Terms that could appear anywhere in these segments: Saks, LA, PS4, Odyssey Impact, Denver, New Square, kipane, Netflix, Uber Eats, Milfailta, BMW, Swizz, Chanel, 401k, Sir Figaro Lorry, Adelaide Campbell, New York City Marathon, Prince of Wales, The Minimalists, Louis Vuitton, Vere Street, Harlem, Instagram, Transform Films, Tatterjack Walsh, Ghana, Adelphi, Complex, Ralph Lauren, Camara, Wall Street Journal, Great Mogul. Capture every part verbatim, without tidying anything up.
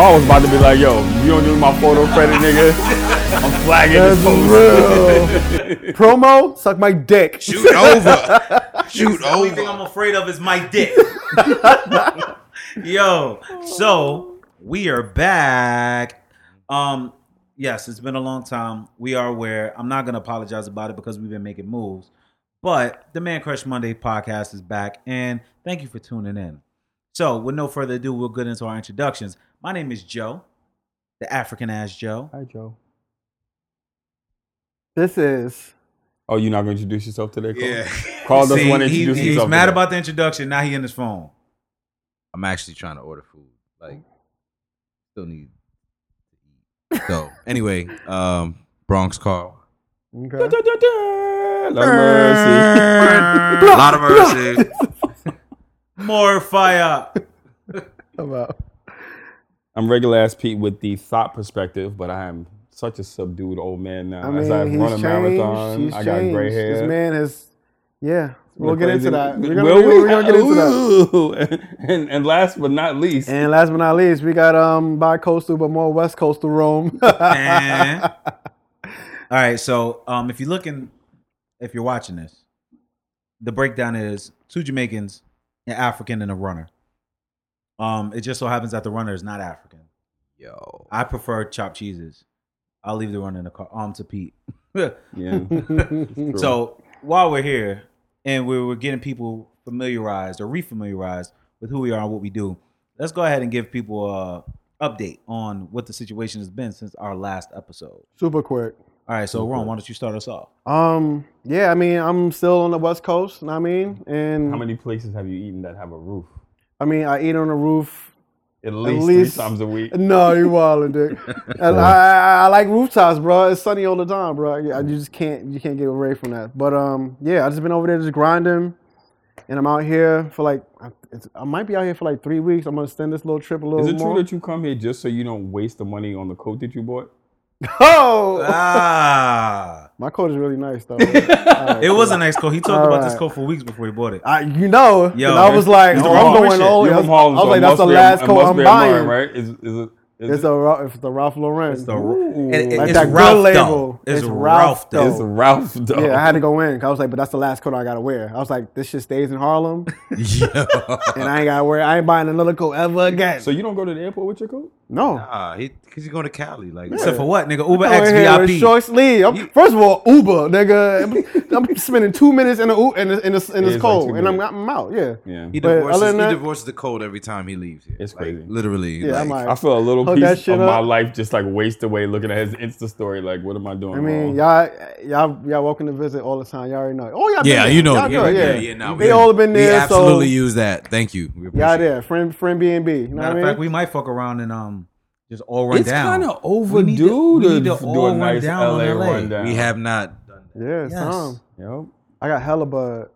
Paul was about to be like, yo, you don't give me my photo credit, nigga. I'm flagging this post. Promo, suck my dick. Shoot over. Shoot over. The only thing I'm afraid of is my dick. Yo, so we are back. Um, yes, it's been a long time. We are aware. I'm not going to apologize about it because we've been making moves. But the Man Crush Monday podcast is back, and thank you for tuning in. So, with no further ado, we'll get into our introductions. My name is Joe, the African-ass Joe. Hi, Joe. This is... Oh, you're not going to introduce yourself today, Carl? Yeah. Carl doesn't want to introduce he, himself He's mad today. About the introduction. Now he in his phone. I'm actually trying to order food. Like, still need to eat. So, anyway, um, Bronx Carl. Okay. Da, da, da, da. A lot of mercy. A lot of mercy. More fire. I'm regular ass Pete with the thought perspective, but I am such a subdued old man now. I mean, As I've run a changed. marathon, he's I got changed. gray hair. This man has, yeah. We'll get into that. We're gonna, Will we? We're gonna get into that. And, and last but not least. And last but not least, we got um bi-coastal but more west coastal Rome. And, all right, so um, if you're looking. If you're watching this, the breakdown is two Jamaicans, an African, and a runner. Um, it just so happens that the runner is not African. Yo, I prefer chopped cheeses. I'll leave the runner in the car. Um, to Pete. Yeah. So while we're here and we we're getting people familiarized or refamiliarized with who we are and what we do, let's go ahead and give people a update on what the situation has been since our last episode. Super quick. All right, so Ron, why don't you start us off? Um, yeah, I mean, I'm still on the West Coast, you know what I mean? And how many places have you eaten that have a roof? I mean, I eat on a roof at least, at least three times a week. No, you're wildin', dude. And I, I, I like rooftops, bro. It's sunny all the time, bro. I just can't, you can't get away from that. But um, yeah, I just been over there just grinding, and I'm out here for like, it's, I might be out here for like three weeks. I'm gonna extend this little trip a little more. Is it more. True that you come here just so you don't waste the money on the coat that you bought? Oh! Ah. My coat is really nice, though. Right, it was cool. A nice coat. He talked all about right. this coat for weeks before he bought it. I, you know, Yo, and I was like, oh, I'm going old. I was, I was like, that's the last coat I'm buying. Right? Is, is it, is it's, it? a, it's the Ralph Lauren. It's the it, it, like it's that Ralph label. It's, it's Ralph, though. It's Ralph, though. Yeah, I had to go in. I was like, but that's the last coat I got to wear. I was like, this shit stays in Harlem. Yeah. And I ain't got to wear it. I ain't buying another coat ever again. So you don't go to the airport with your coat? No, nah, he because he's going to Cali, like yeah. Except for what, nigga? Uber X V I P. Short sleeve. I'm, first of all, Uber, nigga. I'm, I'm spending two minutes in the in the, in the, in this cold, like and I'm, I'm out. Yeah, yeah. He divorces, he that, divorces the cold every time he leaves here. It's crazy, like, literally. Yeah, like, I'm like, I feel a little piece of up. my life just like waste away looking at his Insta story. Like, what am I doing? I mean, wrong? y'all, y'all, y'all welcome to visit all the time. Y'all already know. Oh yeah, yeah, you know, y'all yeah, good, yeah, yeah. yeah no, they all been there. We absolutely use that. Thank you. Y'all there, friend, friend B and B. Matter of fact, we might fuck around and um. Just all run it's down. It's kind of overdue to do a nice L A rundown. We have not done that. Yeah, it's yes. time. Yep. I got hella bud.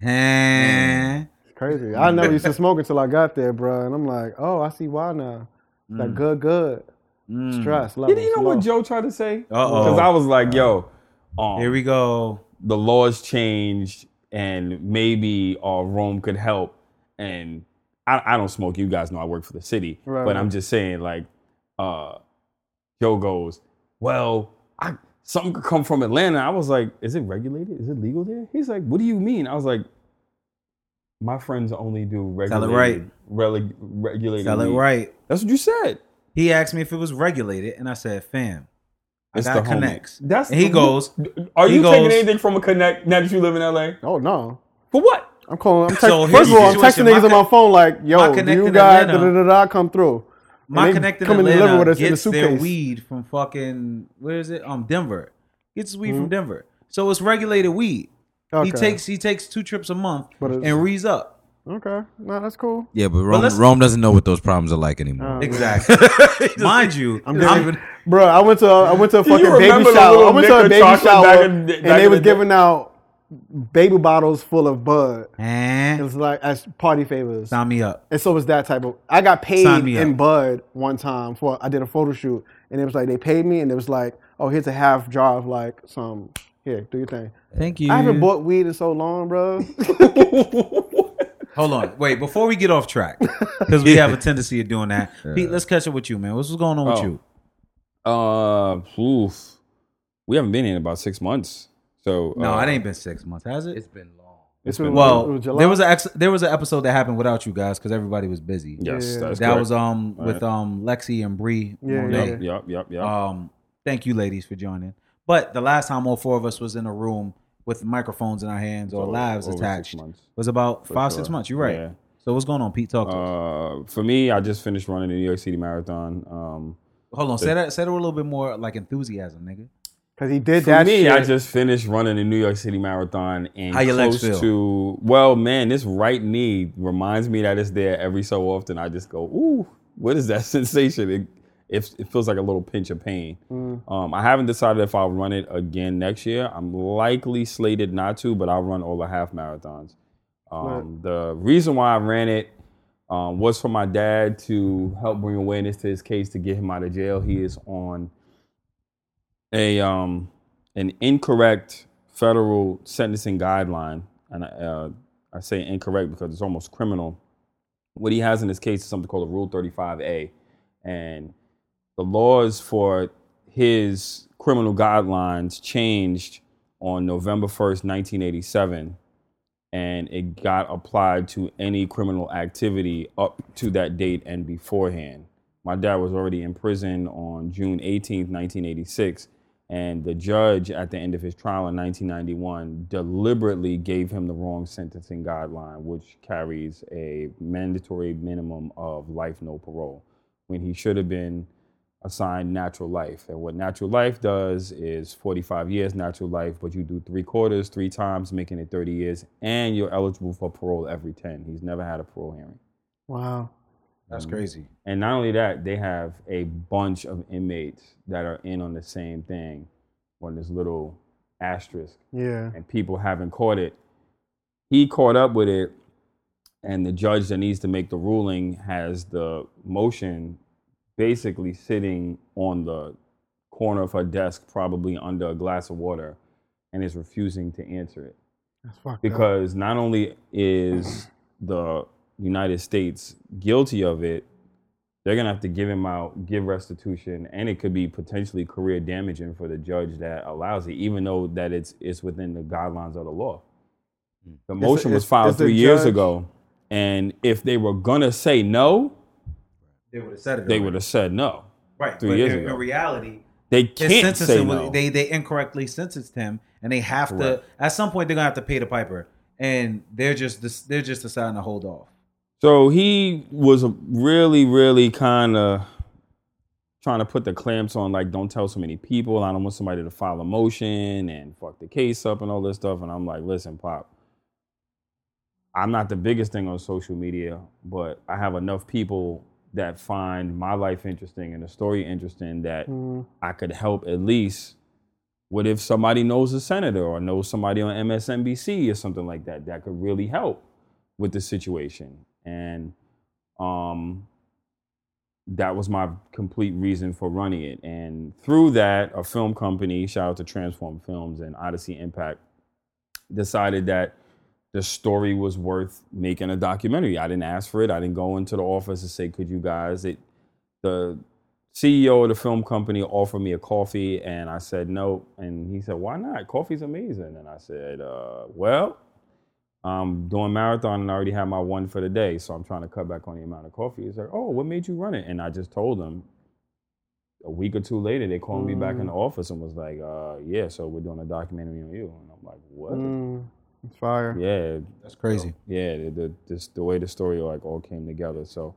Hey. It's crazy. I never used to smoke until I got there, bro. And I'm like, oh, I see why now. Mm. Like, good, good. Mm. Stress. Love, you know slow. What Joe tried to say? Uh-oh. Because I was like, yo. Um, Here we go. The laws changed and maybe uh, Rome could help. And I, I don't smoke. You guys know I work for the city. Right, but right. I'm just saying, like, Uh, Joe goes, well, I something could come from Atlanta. I was like, is it regulated? Is it legal there? He's like, what do you mean? I was like, my friends only do regulated. Tell it right. Rele- regulated. Tell it right. That's what you said. He asked me if it was regulated, and I said, fam, I got connects. That's and he goes, are you goes, taking anything from a connect now that you live in L A? Oh no. For what? I'm calling. I'm text- so first of all, I'm texting niggas on my phone like, yo, you got da da da da come through. My connected Atlanta with us gets in the their weed from fucking, where is it? Um, Denver. Gets his weed mm-hmm. from Denver. So it's regulated weed. Okay. He takes he takes two trips a month and rees up. Okay. No, that's cool. Yeah, but Rome, but Rome doesn't know what those problems are like anymore. Uh, exactly. Mind you, I'm not even. Bro, I went to I went to a fucking baby shower. I went to a baby shower and they was giving out baby bottles full of bud. Eh. It was like as party favors. Sign me up. And so it was that type of. I got paid in up. bud one time for I did a photo shoot, and it was like they paid me, and it was like, oh, here's a half jar of like some. Here, do your thing. Thank you. I haven't bought weed in so long, bro. Hold on. Wait, before we get off track, because we have a tendency of doing that. Yeah. Pete, let's catch up with you, man. What's, what's going on oh. with you? Uh, oof. We haven't been in about six months. So No, uh, it ain't been six months, has it? It's been long. It's been well, long. There was a ex- there was an episode that happened without you guys because everybody was busy. Yes, yeah. that's That correct. was um All with right. um Lexi and Bree. Yeah, yep, yep, yep, yep. Um, thank you, ladies, for joining. But the last time all four of us was in a room with microphones in our hands or over, lives over attached was about for five, sure. six months. You're right. Yeah. So what's going on, Pete? Talk to uh, us. For me, I just finished running the New York City Marathon. Um, Hold on. The, say that. Say that with a little bit more like enthusiasm, nigga. Because he did For that me, shit. I just finished running the New York City Marathon. And How your close legs feel? To, well, man, this right knee reminds me that it's there every so often. I just go, ooh, what is that sensation? It, it feels like a little pinch of pain. Mm. Um, I haven't decided if I'll run it again next year. I'm likely slated not to, but I'll run all the half marathons. Um, right. The reason why I ran it um, was for my dad to help bring awareness to his case to get him out of jail. He is on... A um an incorrect federal sentencing guideline, and I, uh, I say incorrect because it's almost criminal. What he has in his case is something called a Rule thirty-five A, and the laws for his criminal guidelines changed on November first, nineteen eighty-seven, and it got applied to any criminal activity up to that date and beforehand. My dad was already in prison on June eighteenth, nineteen eighty-six. And the judge at the end of his trial in nineteen ninety-one deliberately gave him the wrong sentencing guideline, which carries a mandatory minimum of life, no parole, when he should have been assigned natural life. And what natural life does is forty-five years natural life, but you do three quarters, three times, making it thirty years, and you're eligible for parole every ten. He's never had a parole hearing. Wow. That's crazy. Um, and not only that, they have a bunch of inmates that are in on the same thing on this little asterisk. Yeah. And people haven't caught it. He caught up with it, and the judge that needs to make the ruling has the motion basically sitting on the corner of her desk, probably under a glass of water, and is refusing to answer it. That's fucked up. Because not only is the United States guilty of it, they're gonna have to give him out, give restitution, and it could be potentially career damaging for the judge that allows it, even though that it's it's within the guidelines of the law. The motion was filed three years ago, and if they were gonna say no, they would have said it. They would have said no. Right. Three years ago. In reality, they can't say no. They they incorrectly sentenced him, and they have to at some point they're gonna have to pay the piper, and they're just they're just deciding to hold off. So he was really, really kind of trying to put the clamps on, like, don't tell so many people. I don't want somebody to file a motion and fuck the case up and all this stuff. And I'm like, listen, Pop, I'm not the biggest thing on social media, but I have enough people that find my life interesting and the story interesting that mm. I could help at least. What if somebody knows a senator or knows somebody on M S N B C or something like that that could really help with the situation? And um, that was my complete reason for running it. And through that, a film company, shout out to Transform Films and Odyssey Impact, decided that the story was worth making a documentary. I didn't ask for it. I didn't go into the office and say, could you guys? It, the C E O of the film company offered me a coffee, and I said no. And he said, why not? Coffee's amazing. And I said, uh, well... I'm doing marathon and I already have my one for the day, so I'm trying to cut back on the amount of coffee. He's like, oh, what made you run it? And I just told him. A week or two later, they called mm. me back in the office and was like, uh, yeah, so we're doing a documentary on you. And I'm like, what? Mm. It's fire. Yeah. That's crazy. So, yeah, the, the, this, the way the story like all came together. So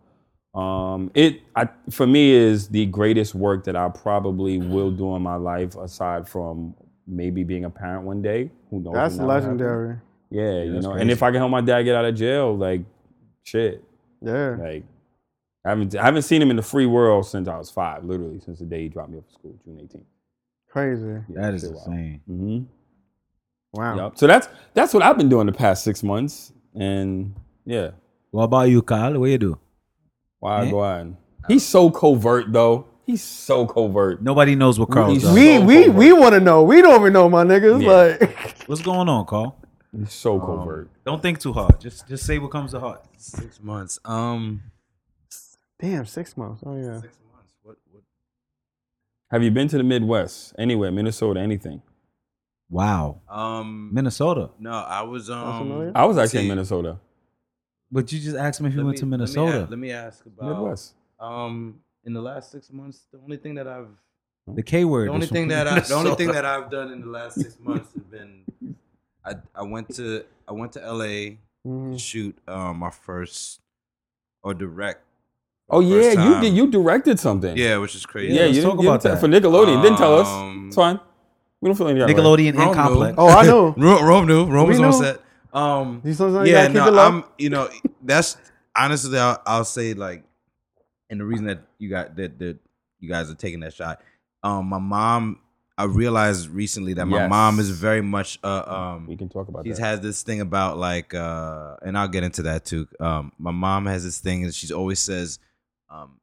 um, it I, for me is the greatest work that I probably will do in my life, aside from maybe being a parent one day. Who knows? That's legendary. Happen. Yeah, yeah, you know, crazy. And if I can help my dad get out of jail, like, shit. Yeah. Like, I haven't I haven't seen him in the free world since I was five, literally, since the day he dropped me off of school, June eighteenth. Crazy. Yeah, that is insane. Wow. Mm-hmm. Wow. Yep. So that's that's what I've been doing the past six months, and yeah. What about you, Kyle? What you do? Why go on? He's so covert, though. He's so covert. Nobody knows what Carl's doing. We we we want to know. We don't even know, my niggas. Yeah. Like, what's going on, Carl? It's so covert. Um, don't think too hard. Just just say what comes to heart. Six months. Um, damn, six months. Oh yeah. Six months. What? What? Have you been to the Midwest? Anywhere, Minnesota, anything? Wow. Um, Minnesota. No, I was. Um, I was actually see, in Minnesota. But you just asked me if you went me, to Minnesota. Let me, ask, let me ask about Midwest. Um, in the last six months, the only thing that I've the K word. The only thing that I, the only thing that I've done in the last six months has been. I I went to I went to L A mm. to shoot um, my first or direct. Oh yeah, you did. You directed something. Yeah, which is crazy. Yeah, yeah you talk didn't, about you didn't that for Nickelodeon. Um, didn't tell us. It's fine. We don't feel any Nickelodeon right. and Complex. Oh, I know. Rome, Rome knew. Rome was on set. Um, yeah, no, I'm. You know, that's honestly, I'll, I'll say like, and the reason that you got that that you guys are taking that shot. Um, my mom. I realized recently that my yes. mom is very much. Uh, um, we can talk about. She's that. Has this thing about like, uh, and I'll get into that too. Um, my mom has this thing, and she always says, um,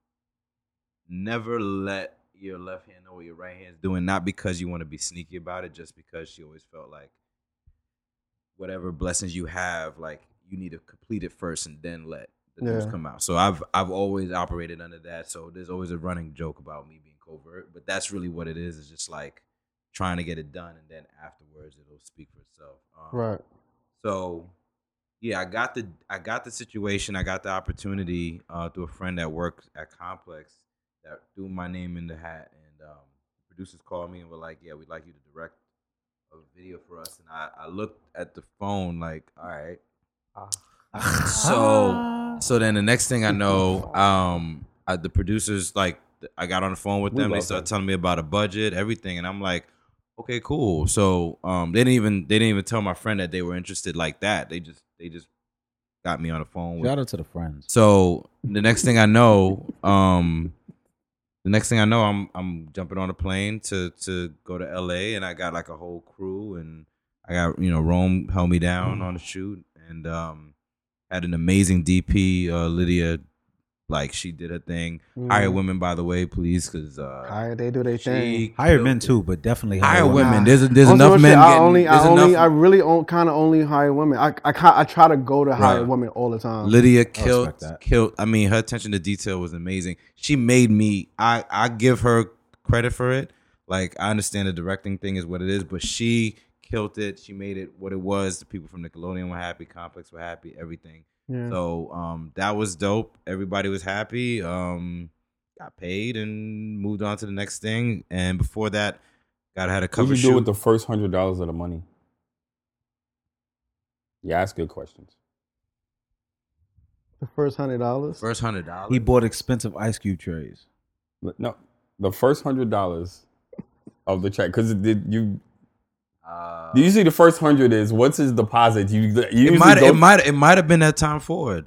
"Never let your left hand know what your right hand is doing." Not because you want to be sneaky about it, just because she always felt like whatever blessings you have, like you need to complete it first and then let the yeah. things come out. So I've I've always operated under that. So there's always a running joke about me being covert, but that's really what it is. It's just like trying to get it done, and then afterwards it'll speak for itself. Um, right. So, yeah, I got the I got the situation. I got the opportunity uh, through a friend that works at Complex that threw my name in the hat, and um, producers called me and were like, "Yeah, we'd like you to direct a video for us." And I, I looked at the phone like, "All right." Uh, so so then the next thing I know, um, I, the producers like. I got on the phone with them. They started telling me about a budget, everything, and I'm like, "Okay, cool." So um, they didn't even they didn't even tell my friend that they were interested like that. They just they just got me on the phone. Shout out to the friends. So the next thing I know, um, the next thing I know, I'm I'm jumping on a plane to to go to L A, and I got like a whole crew, and I got you know Rome held me down mm-hmm. on the shoot, and um, had an amazing D P, uh, Lydia. Like, she did her thing. Mm. Hire women, by the way, please, because... Uh, hire, they do their thing. Hire men, too, but definitely hire, hire women. women. There's, there's enough men getting... I, only, I, only, enough... I really kind of only hire women. I, I, I try to go to hire right. women all the time. Lydia killed, killed... I mean, her attention to detail was amazing. She made me... I, I give her credit for it. Like, I understand the directing thing is what it is, but she killed it. She made it what it was. The people from Nickelodeon were happy. Complex were happy. Everything. Yeah. So um, that was dope. Everybody was happy. Um, got paid and moved on to the next thing. And before that, got had a cover shoot. What did you do with the first hundred dollars of the money? Yeah, that's good questions. The first hundred dollars. First hundred dollars. He bought expensive ice cube trays. No, the first hundred dollars of the check because did you. Uh, usually the first hundred is what's his deposit. You, you it might it might it might have been that Tom Ford.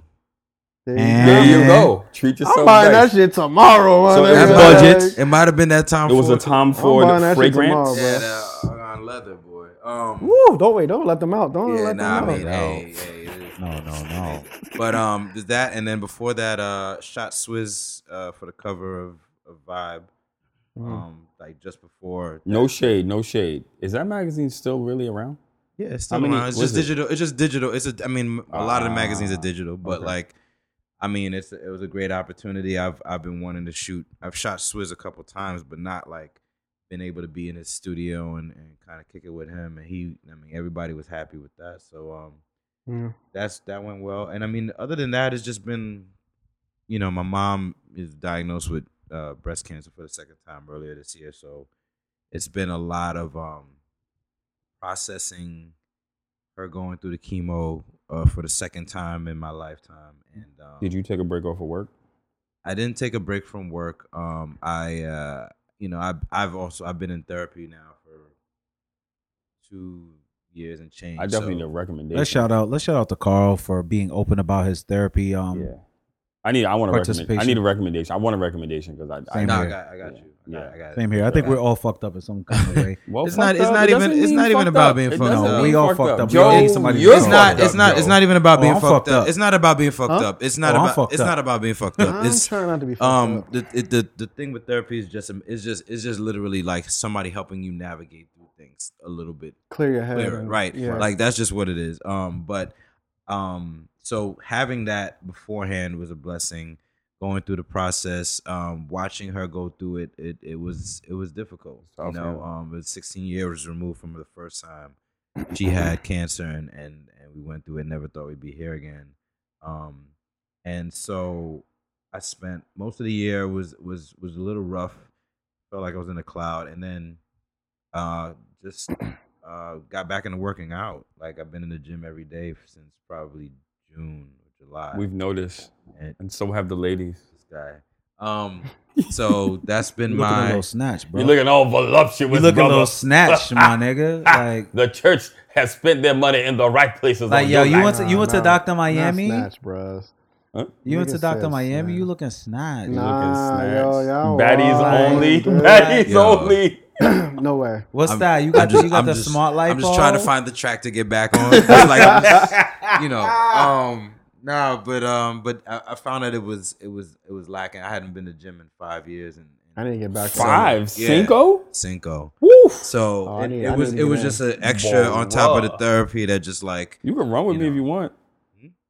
There you, there you go. Treat yourself. I'm buying nice. That shit tomorrow. So that budget. It might have been that Tom. It Ford. It was a Tom Ford fragrance. Yeah, that, uh, leather boy. Um, Woo! Don't wait. Don't let them out. Don't yeah, let nah, them I mean, out. Hey, hey, hey. No, no, no. But um, did that and then before that, uh, shot Swizz uh for the cover of, of Vibe. Mm. Um, like just before. No shade, no shade. Is that magazine still really around? Yeah, it's still around. It's just digital. It's just digital. It's a. I mean, a lot of the magazines are digital, but okay. like, I mean, it's it was a great opportunity. I've I've been wanting to shoot. I've shot Swizz a couple times, but not like been able to be in his studio and, and kind of kick it with him. And he, I mean, everybody was happy with that. So um, yeah. that's that went well. And I mean, other than that, it's just been, you know, my mom is diagnosed with. Uh, breast cancer for the second time earlier this year, so it's been a lot of um, processing her going through the chemo uh, for the second time in my lifetime. And um, did you take a break off of work? I didn't take a break from work. Um, I, uh, you know, I, I've also I've been in therapy now for two years and change. I definitely so. need a recommendation. Let's shout out. Let's shout out to Carl for being open about his therapy. Um, yeah. I need. I want a. I need a recommendation. I want a recommendation because I. I, no, I got. I got you. I got, yeah, I got Same here. I think we're all fucked up in some kind of way. well, it's not. It's not it even. It's not even about up. being fucked up. No, we all fucked up. Yo, it's not. It's not. It's not even about being fucked up. It's not about being fucked up. It's not about. It's not about being fucked up. I'm trying not to be fucked um, up. The, it, the the thing with therapy is just. It's just. It's just literally like somebody helping you navigate through things a little bit clear your head clearer, right? Yeah. Like that's just what it is. Um, but um, so having that beforehand was a blessing. Going through the process, um, watching her go through it, it, it was it was difficult. You know, um, it was sixteen years removed from the first time she had cancer, and, and, and we went through it. Never thought we'd be here again. Um, and so I spent most of the year was was was a little rough. Felt like I was in the cloud, and then uh, just uh, got back into working out. Like I've been in the gym every day since probably June. July. We've noticed, and, and so have the ladies. This guy, um, so that's been my little snatch, bro. You're looking all voluptuous. You looking a little snatch, my nigga. Like the church has spent their money in the right places. Like yo, you life. went to you went no, to Doctor Miami, snatch, bro. Huh? You went to Doctor Miami. Snatch. You looking snatch? Nah, you looking snatch. Yo, yo, baddies right, only. Dude. Baddies yo. only. No way. What's I'm, that? You got just, you got I'm the just, smart light. I'm just ball? trying to find the track to get back on. Like I'm just, you know. um... No, but um, but I, I found that it was it was it was lacking. I hadn't been to the gym in five years, and, and I didn't get back. Five so, yeah, Cinco, Cinco. Woof. So oh, it, need, it was it was just an extra boy, on top whoa. of the therapy that just like you can run with me know. if you want.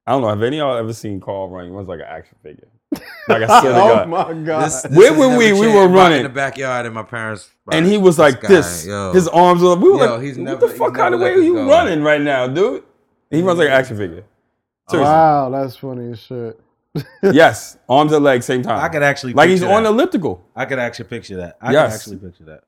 I don't know. Have any of y'all ever seen Carl running? Runs like an action figure. Like I said, oh my god! This, this Where were we? We were running in the backyard at my parents' house, and he was like this. Guy, his arms were. We were yo, like, he's what never, the fuck kind of way are you running right now, dude? He runs like an action figure. Seriously. Wow, that's funny as shit. Yes, arms and legs same time. I could actually like he's that. on elliptical. I could actually picture that. I yes. could actually picture that.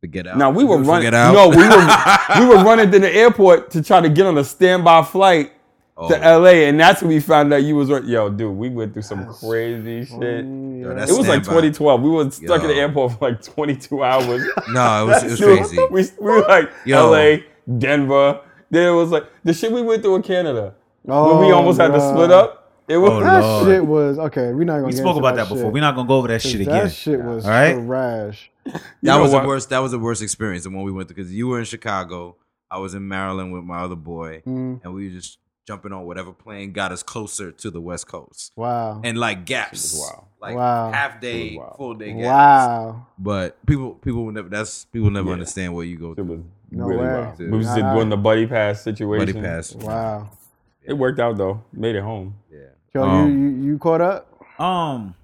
To get out. Now we were running. No, we were we were running to the airport to try to get on a standby flight oh. to L A, and that's when we found out you was yo, dude. We went through some that's crazy funny. shit. Yo, it was standby. Like twenty twelve. We were stuck yo. in the airport for like twenty-two hours. No, it was, it was crazy. We, we were like yo. L A, Denver. Then it was like the shit we went through in Canada. Oh, when we almost God. had to split up, it was oh, that Lord. shit was okay. We're not gonna. We spoke about that, that before. We're not gonna go over that shit that again. That shit was all right? trash. That know, was the worst. That was the worst experience, the one we went through. Because you were in Chicago, I was in Maryland with my other boy, mm. and we were just jumping on whatever plane got us closer to the West Coast. Wow. And like gaps. Wow. Like wow. half day, full day gaps. Wow. But people, people will never. That's people never yeah. understand what you go through. No really way. We was just doing the buddy pass situation. Buddy pass. Wow. It worked out though. Made it home. Yeah. Yo, um, you, you you caught up? Um,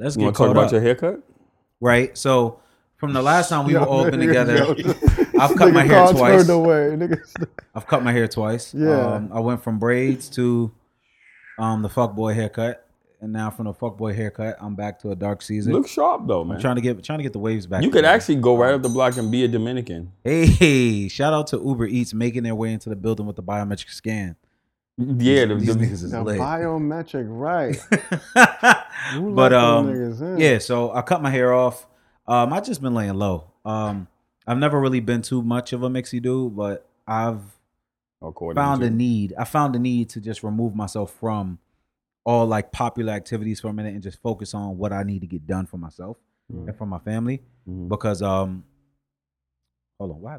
let's get caught up. You want to talk about your haircut? Right. So from the last time we yo, were all been together, yo, I've cut my hair twice. Away, I've cut my hair twice. Yeah. Um, I went from braids to um the fuckboy haircut, and now from the fuckboy haircut, I'm back to a dark season. Look sharp though, man. I'm trying to get trying to get the waves back. You could me. actually go right up the block and be a Dominican. Hey, shout out to Uber Eats making their way into the building with the biometric scan. Yeah, the, the, is the biometric, right? But um, yeah. So I cut my hair off. Um, I just been laying low. Um, I've never really been too much of a mixy dude, but I've According found to. a need. I found a need to just remove myself from all like popular activities for a minute and just focus on what I need to get done for myself mm. and for my family. Mm. Because um, hold on, why?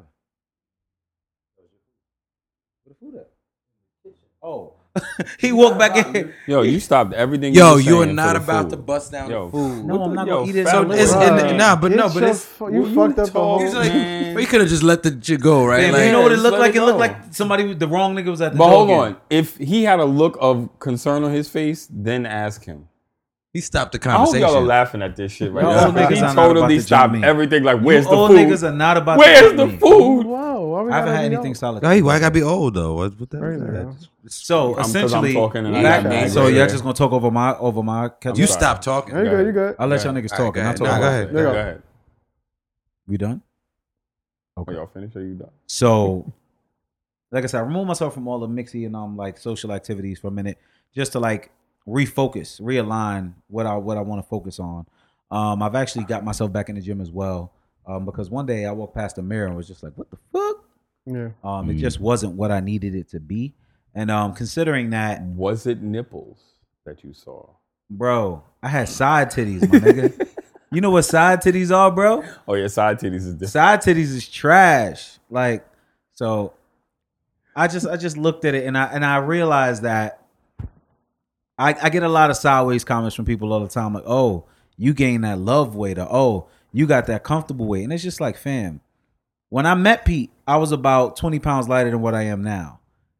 Where's the food at? Oh, he walked back in. Yo, you stopped everything. Yo, you are not about to bust down the food. No, I'm not gonna eat it. So it's in, nah, but no, but it's you fucked up the whole thing. You could have just let the shit go, right? You know what it looked like? It looked like somebody, the wrong nigga was at the door. But hold on, if he had a look of concern on his face, then ask him. He stopped the conversation. I hope y'all are laughing at this shit right no, now. He totally stopped everything. Like, where's you the old food? Old niggas are not about where's to Where's the food? Wow, I haven't had anything old? solid. Hey, why I gotta be old though? What, what the hell is that? So I'm, essentially, I'm and yeah, back, so y'all just gonna talk over my over my. Ketchup. You stop talking. You good? Ahead. You good? I'll let y'all niggas talk. Right, go, ahead. Go, ahead. go ahead. We done? Okay, are y'all finished or you done? So, like I said, I removed myself from all the mixy and um like social activities for a minute, just to like. refocus, realign what I what I want to focus on. Um, I've actually got myself back in the gym as well um, because one day I walked past the mirror and was just like, what the fuck? Yeah. Um, mm. It just wasn't what I needed it to be. And um, considering that... Was it nipples that you saw? Bro, I had side titties, my nigga. You know what side titties are, bro? Oh, yeah, side titties is different. Side titties is trash. Like, so I just I just looked at it and I and I realized that I, I get a lot of sideways comments from people all the time, like, oh, you gained that love weight, or oh, you got that comfortable weight. And it's just like, fam, When I met Pete, I was about twenty pounds lighter than what I am now.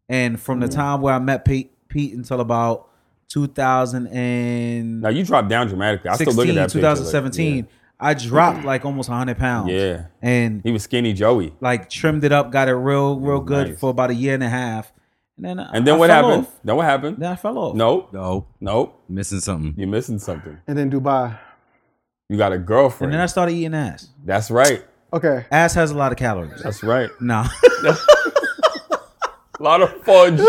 And from mm. the time where I met Pete, Pete until about two thousand and... Now, you dropped down dramatically. I sixteen, still look at that picture. twenty seventeen, like, yeah. I dropped like almost one hundred pounds. Yeah. And... He was skinny Joey. Like, trimmed it up, got it real, real it good nice. For about a year and a half. And then, and then I what fell happened? Off. Then what happened? Then I fell off. No. No. No. Missing something. You're missing something. And then Dubai. You got a girlfriend. And then I started eating ass. That's right. Okay. Ass has a lot of calories. That's right. Nah. A lot of fudge.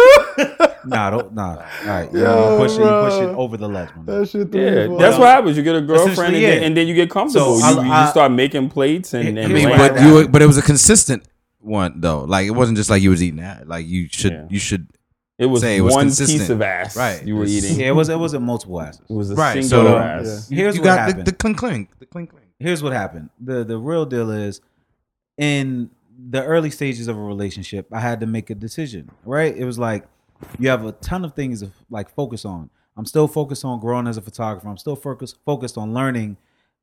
nah, don't, nah. All right. You yeah, push it, you push it over the ledge. That shit yeah, that's out. What happens. You get a girlfriend and, yeah. then, and then you get comfortable. So you, I, I, you start making plates and, and I mean, but you were, but it was a consistent one though. Like it wasn't just like you was eating that. Like you should yeah. you should it was say it was one consistent. Piece of ass right. you were eating. Yeah, it was it wasn't multiple ass. It was a right. single so, ass. Yeah. Here's you what got happened. The, the clink clink. The clink clink. Here's what happened. The the real deal is in the early stages of a relationship, I had to make a decision, right? It was like, you have a ton of things to like focus on. I'm still focused on growing as a photographer. I'm still focused focused on learning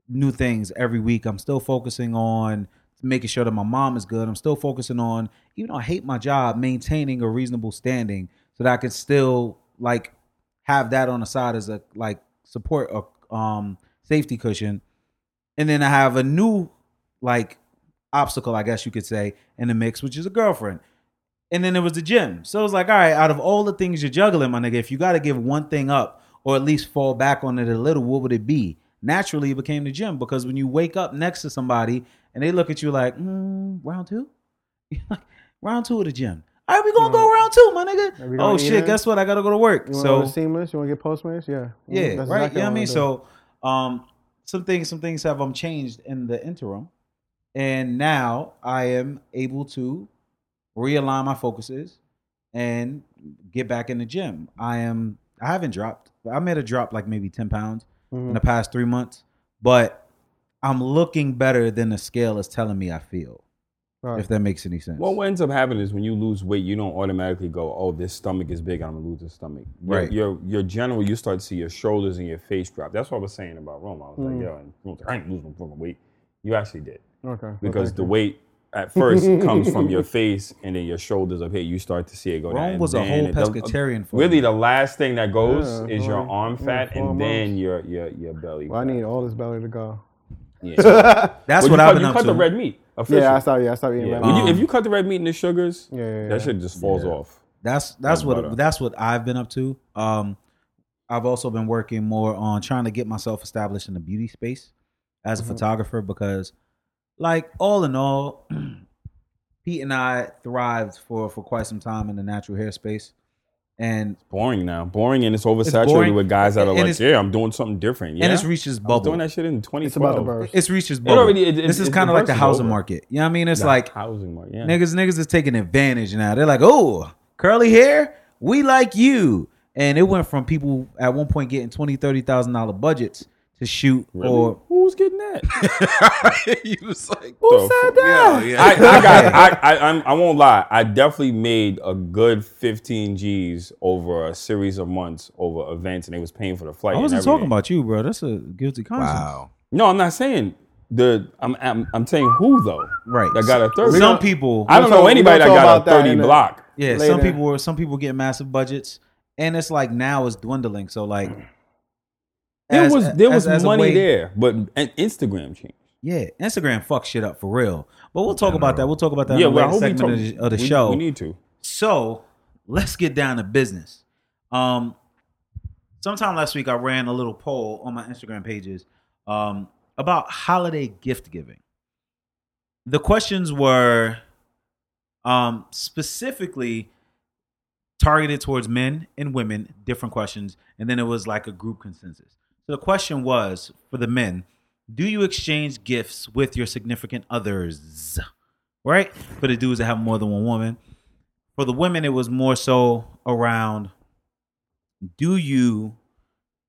new things every week. I'm still focusing on making sure that my mom is good. I'm still focusing on, even though I hate my job, maintaining a reasonable standing so that I can still like have that on the side as a like support or um, safety cushion. And then I have a new like obstacle, I guess you could say, in the mix, which is a girlfriend. And then it was the gym. So it was like, all right, out of all the things you're juggling, my nigga, if you got to give one thing up or at least fall back on it a little, what would it be? Naturally, it became the gym, because when you wake up next to somebody and they look at you like, mm, round two? Round two of the gym. All right, we're going to go round two, my nigga. Oh, shit, guess what? I got to go to work. You want so, to go Seamless? You want to get Postmates? Yeah. Yeah, that's right? You know what I mean? So um, some things some things have um, changed in the interim. And now I am able to realign my focuses and get back in the gym. I am. I haven't dropped. I made a drop like maybe ten pounds mm-hmm. in the past three months, but I'm looking better than the scale is telling me I feel. Right. If that makes any sense. Well, what ends up happening is when you lose weight, you don't automatically go, "Oh, this stomach is big. I'm gonna lose this stomach." Right. Your your general, you start to see your shoulders and your face drop. That's what I was saying about Rome. I was mm-hmm. like, "Yo, I, was like, I ain't losing no fucking weight." You actually did. Okay. Because okay. the weight at first comes from your face and then your shoulders up here. You start to see it go Rome down. Rome was a whole pescatarian for really, me. The last thing that goes yeah, is right. your arm fat yeah, and months. Then your your your belly. Well, fat. I need all this belly to go. Yeah. That's well, what I've been up to. You cut the red meat. Officially. Yeah, I stopped, yeah, I stopped eating yeah. red meat. Um, if you cut the red meat and the sugars, yeah, yeah, yeah. that shit just falls yeah. off. That's that's and what butter. That's what I've been up to. Um, I've also been working more on trying to get myself established in the beauty space as a mm-hmm. photographer, because like, all in all, Pete and I thrived for, for quite some time in the natural hair space. And it's boring now. Boring, and it's oversaturated it's with guys that are and like, yeah, I'm doing something different. Yeah? And it's reached its bubble. I was doing that shit in twenty twelve. It's about to burst. It's reached its bubble. It already, it, it, this is kind of like the housing over. Market. You know what I mean? It's the like, housing market, yeah. niggas, niggas is taking advantage now. They're like, oh, curly hair? We like you. And it went from people at one point getting twenty thousand dollars, thirty thousand dollars budgets to shoot really? Or who's getting that? He was like, who said that? Yeah, yeah. I, I got. I, I I'm, I won't lie. I definitely made a good fifteen G's over a series of months over events, and they was paying for the flight. I wasn't and talking about you, bro. That's a guilty conscience. Wow. No, I'm not saying the. I'm I'm, I'm saying who though. Right. That got a thirty. Some people. I don't know anybody that got a thirty block. Yeah. Later. Some people were. Some people get massive budgets, and it's like now it's dwindling. So like. There as, was there as, was as money way, there, but Instagram changed. Yeah, Instagram fucks shit up for real. But we'll talk about know. that. We'll talk about that yeah, in the well, segment talk, of the, of the we, show. We need to. So let's get down to business. Um, sometime last week, I ran a little poll on my Instagram pages um, about holiday gift giving. The questions were um, specifically targeted towards men and women, different questions, and then it was like a group consensus. So the question was, for the men, do you exchange gifts with your significant others? Right? For the dudes that have more than one woman. For the women, it was more so around, do you,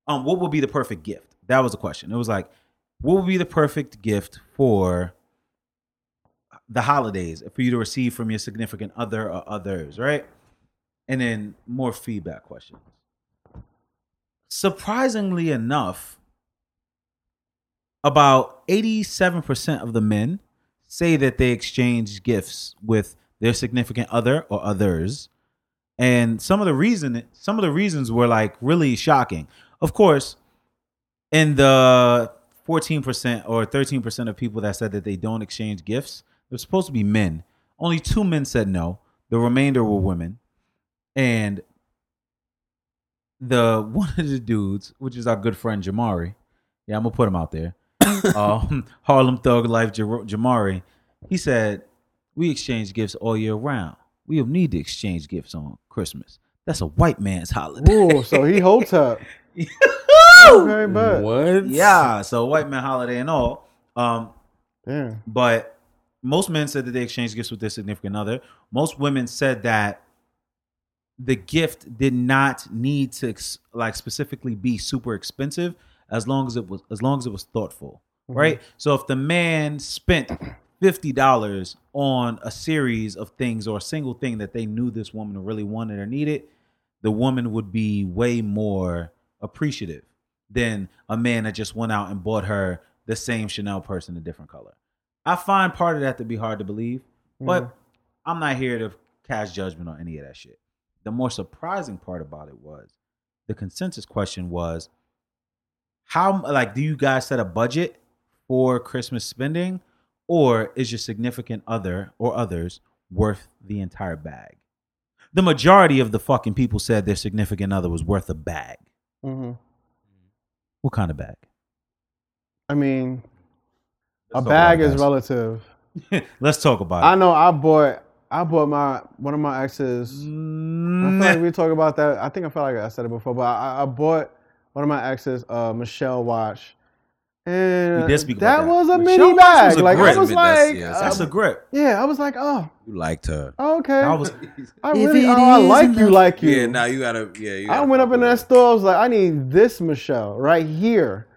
um, what would be the perfect gift? That was the question. It was like, what would be the perfect gift for the holidays for you to receive from your significant other or others, right? And then more feedback questions. Surprisingly enough, about eighty-seven percent of the men say that they exchange gifts with their significant other or others. And some of the reason, some of the reasons were like really shocking. Of course, in the fourteen percent or thirteen percent of people that said that they don't exchange gifts, they're supposed to be men. Only two men said no. The remainder were women. And the one of the dudes, which is our good friend Jamari. Yeah, I'm going to put him out there. um, Harlem Thug Life Jamari. He said, we exchange gifts all year round. We don't need to exchange gifts on Christmas. That's a white man's holiday. Ooh, so he holds up. Very much. What? Yeah, so white man holiday and all. Um, yeah. But most men said that they exchanged gifts with their significant other. Most women said that the gift did not need to ex- like specifically be super expensive as long as it was as long as it was thoughtful, mm-hmm. right? So if the man spent fifty dollars on a series of things or a single thing that they knew this woman really wanted or needed, the woman would be way more appreciative than a man that just went out and bought her the same Chanel purse in a different color. I find part of that to be hard to believe, but mm. I'm not here to cast judgment on any of that shit. The more surprising part about it was the consensus question was, how, like, do you guys set a budget for Christmas spending, or is your significant other or others worth the entire bag? The majority of the fucking people said their significant other was worth a bag. Mm-hmm. What kind of bag? I mean, Let's a bag is relative. Let's talk about it. I know I bought I bought my one of my exes. Mm-hmm. I feel like we talk about that. I think I felt like I said it before, but I, I bought one of my exes a uh, Michele watch, and we did speak that, about that was a Michele mini bag. Was a like grip. I was like, yes, that's uh, a grip. Yeah, I was like, oh, you liked her. Oh, okay, I was. I really, oh, I like you, like you. Yeah, now you gotta. Yeah, you gotta I went up in that store. I was like, I need this Michele right here.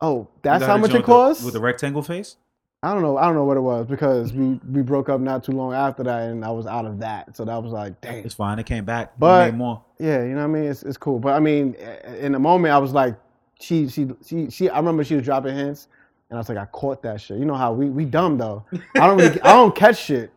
Oh, that's how much it costs? With a rectangle face? I don't know. I don't know what it was because we, we broke up not too long after that, and I was out of that. So that was like, dang. It's fine. It came back. But made more. Yeah, you know what I mean? It's it's cool. But I mean, in the moment, I was like, she she she she. I remember she was dropping hints, and I was like, I caught that shit. You know how we we dumb though. I don't really, I don't catch shit,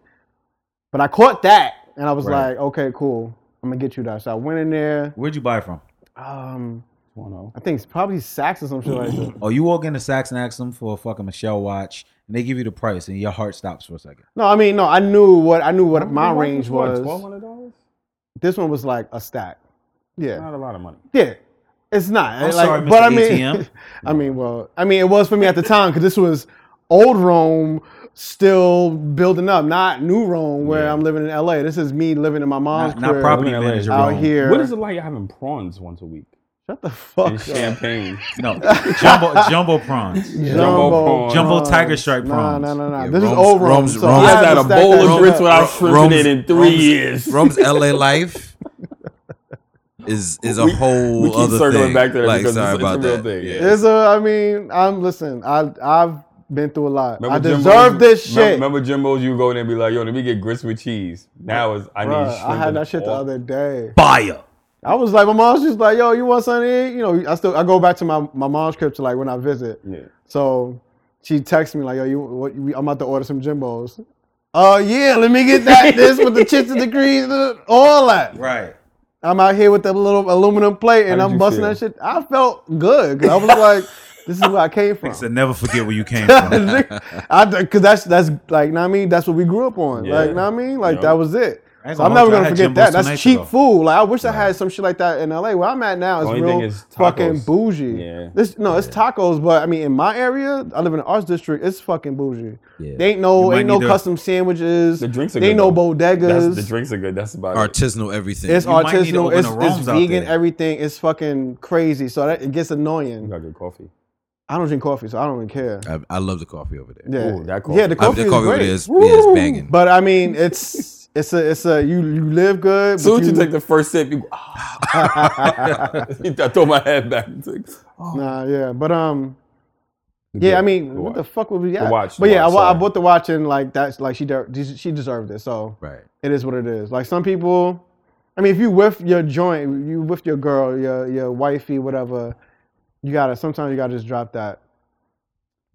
but I caught that, and I was right. like, okay, cool. I'm gonna get you that. So I went in there. Where'd you buy it from? Um. I think it's probably Saks or some shit like that. Oh, you walk into Saks and ask them for a fucking Michele watch, and they give you the price, and your heart stops for a second. No, I mean, no, I knew what I knew what I my range was. twelve hundred dollars This one was like a stack. Yeah, not a lot of money. Yeah, it's not. I'm like, sorry, Mister But I mean, A T M. I mean, well, I mean, it was for me at the time because this was old Rome still building up, not new Rome where yeah. I'm living in L A. This is me living in my mom's not, crib. Not property manager out here. What is it like having prawns once a week? Shut the fuck and up. Champagne. No. Jumbo, jumbo prawns. Jumbo prawns. Jumbo tiger stripe prawns. No, no, no, no. This Rome's, is old Rome. Rome's, so Rome's, I had a bowl of grits without shrimping it in three Rome's, years. Rome's L A life is is a we, whole we keep other circling thing. Back to that like, because sorry it's, about it's a real that. Thing. Yeah. It's a, I mean, I'm listen, I, I've been through a lot. Remember I deserve Jimbo's, this shit. Remember Jimbo's, you go in there and be like, yo, let me get grits with cheese. Now is I Bruh, need shrimp. I had that shit the other day. Fire. I was like, my mom's just like, yo, you want something to eat? You know, I still I go back to my, my mom's crib to like when I visit. Yeah. So she texts me like, yo, you, what, I'm about to order some Jimbo's. Oh uh, yeah, let me get that this with the chips and the greens, all that. Right. I'm out here with that little aluminum plate and I'm busting feel? That shit. I felt good because I was like, this is where I came from. I said, never forget where you came from. Because that's that's like, know what I mean, that's what we grew up on. Yeah. Like, know what I mean, like yep. that was it. So I'm never gonna forget that. That's cheap ago. Food. Like I wish yeah. I had some shit like that in L A. Where I'm at now is real is fucking bougie. Yeah. This no, yeah. it's tacos, but I mean in my area, I live in the Arts District. It's fucking bougie. Yeah. They ain't no, ain't no custom sandwiches. The drinks are they good. Ain't no bodegas. That's, the drinks are good. That's about artisanal it. Everything. It's you artisanal. It's, it's vegan. Everything. It's fucking crazy. So that it gets annoying. You got good coffee. I don't drink coffee, so I don't even care. I, I love the coffee over there. Yeah, Ooh, that coffee. Yeah, the coffee, I, the coffee is great. Is, yeah, it's banging. But I mean, it's. It's a, it's a, you, you live good. Soon as you, you take the first sip, you go, ah. I throw my head back. And take, oh. Nah, yeah, but, um, yeah, yeah I mean, what watch. The fuck would we at? The watch, but the yeah, watch, I, I bought the watch and, like, that's, like, she de- she deserved it, so right. It is what it is. Like, some people, I mean, if you whiff your joint, you whiff your girl, your, your wifey, whatever, you gotta, sometimes you gotta just drop that.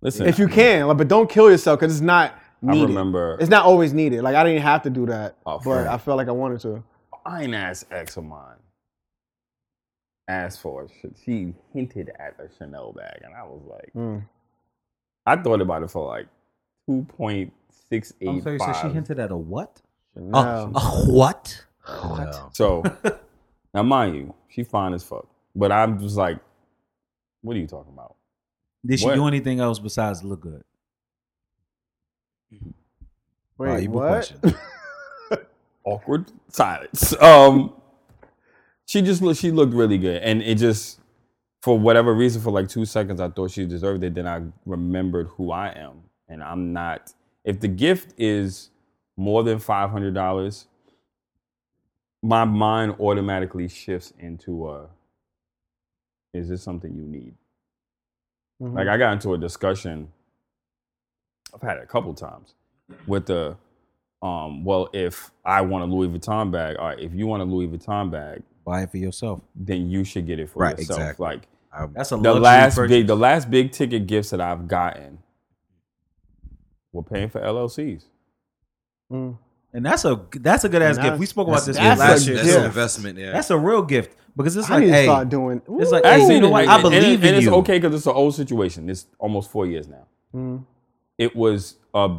Listen. If you can, like, but don't kill yourself, because it's not. needed. I remember it's not always needed. Like I didn't have to do that, oh, but friend. I felt like I wanted to. I ain't asked ex of mine. Asked for it. She hinted at a Chanel bag, and I was like, mm. I thought about it for like two point six eight. I'm sorry, so she hinted at a what? Chanel. A, a what? What? So now, mind you, she fine as fuck, but I'm just like, what are you talking about? Did she what? do anything else besides look good? Wait, wow, what? Awkward silence. Um, she just looked, she looked really good, and it just, for whatever reason, for like two seconds, I thought she deserved it. Then I remembered who I am, and I'm not. If the gift is more than five hundred dollars, my mind automatically shifts into a, is this something you need? Mm-hmm. Like I got into a discussion, I've had it a couple times, with the, um, well, if I want a Louis Vuitton bag, all right, if you want a Louis Vuitton bag, buy it for yourself. Then you should get it for right, yourself. Exactly. Like I, that's a the last purchase. big, the last big ticket gifts that I've gotten were paying for L L Cs. Mm. And that's a that's a good ass gift. We spoke about this last year. That's an investment. Yeah, that's a real gift because it's I like, hey, start doing. Ooh. It's like, hey, actually, you know what? I believe and, and, in and you. And it's okay because it's an old situation. It's almost four years now. Mm. It was a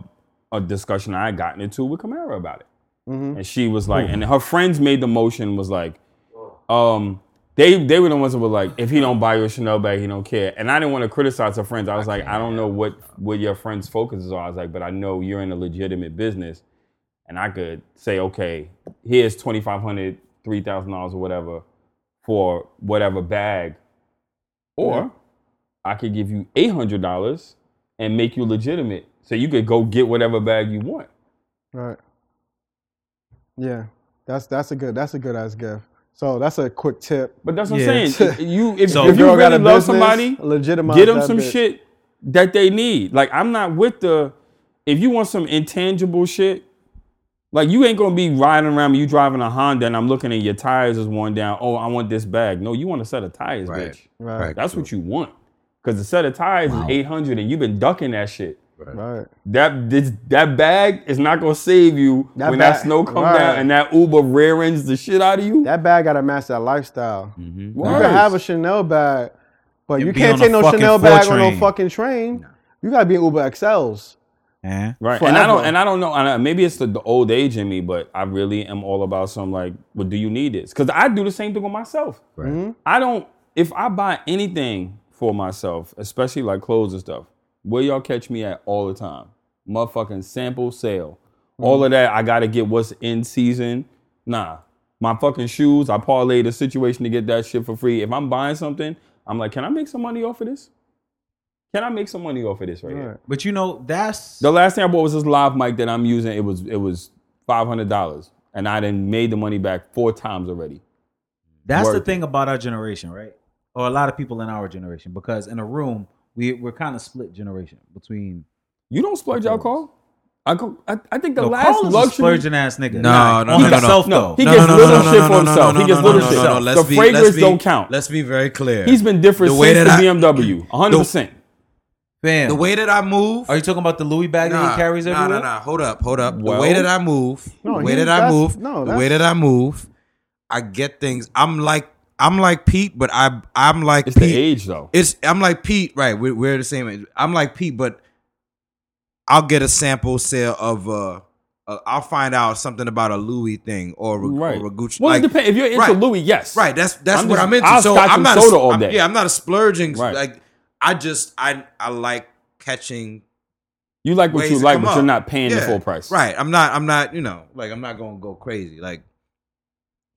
a discussion I had gotten into with Camara about it, mm-hmm. and she was like, Ooh. and her friends made the motion was like, um, they they were the ones that were like, if he don't buy your Chanel bag, he don't care. And I didn't want to criticize her friends. I was I like, I don't know what what your friends' focuses are. I was like, but I know you're in a legitimate business. And I could say, okay, here's twenty-five hundred dollars, three thousand dollars or whatever for whatever bag. Or yeah. I could give you eight hundred dollars and make you legitimate. So you could go get whatever bag you want. Right. Yeah. That's that's a good that's a good ass gift. So that's a quick tip. But that's what yeah. I'm saying. you if, so if you really love business, somebody, legitimize get them some bit. shit that they need. Like I'm not with the, if you want some intangible shit, like, you ain't going to be riding around me, you driving a Honda, and I'm looking at your tires is worn down. Oh, I want this bag. No, you want a set of tires, right. bitch. Right. That's what you want. Because the set of tires wow. is eight hundred dollars, and you've been ducking that shit. Right. right. That this, that bag is not going to save you that when bag, that snow comes right. down and that Uber rear ends the shit out of you. That bag got to match that lifestyle. Mm-hmm. Right. You can have a Chanel bag, but It'd you can't take no Chanel bag train. on no fucking train. No. You got to be in Uber X Ls. Eh. Right, Forever. and I don't, and I don't know. I, maybe it's the, the old age in me, but I really am all about some like, well, do you need this? Because I do the same thing with myself. Right. Mm-hmm. I don't. If I buy anything for myself, especially like clothes and stuff, where y'all catch me at all the time, motherfucking sample sale, mm-hmm. all of that. I gotta get what's in season. Nah, my fucking shoes. I parlayed the situation to get that shit for free. If I'm buying something, I'm like, can I make some money off of this? Can I make some money off of this right, right here? But you know, that's... The last thing I bought was this lav mic that I'm using. It was it was five hundred dollars. And I done made the money back four times already. That's Worth the thing it. about our generation, right? Or a lot of people in our generation. Because in a room, we, we're kind of split generation between... You don't splurge y'all call? I, go, I I think the no, last luxury a splurging ass nigga. No, no, no, no, himself, no. He no, gets no, no, little no, shit for himself. He gets little shit. The fragrance don't count. Let's be very clear. He's been different since the B M W. one hundred percent. Bam. The way that I move. Are you talking about the Louis bag nah, that he carries everywhere? Nah, nah, nah. Hold up, hold up. Well, the way that I move, no, the way that I move, no, the way that I move, I get things. I'm like, I'm like Pete, but I, I'm like it's Pete. It's the age, though. It's I'm like Pete, right? We're, we're the same age. I'm like Pete, but I'll get a sample sale of. Uh, uh, I'll find out something about a Louis thing or a, right. or a Gucci. Well, like, it depends. If you're into right. Louis, yes, right. That's that's I'm what just, I'm into. I'll so I'm not soda a, all day. I'm, yeah, I'm not a splurging right. like. I just I I like catching. You like what you like, but up. You're not paying yeah, the full price, right? I'm not. I'm not. You know, like I'm not gonna go crazy. Like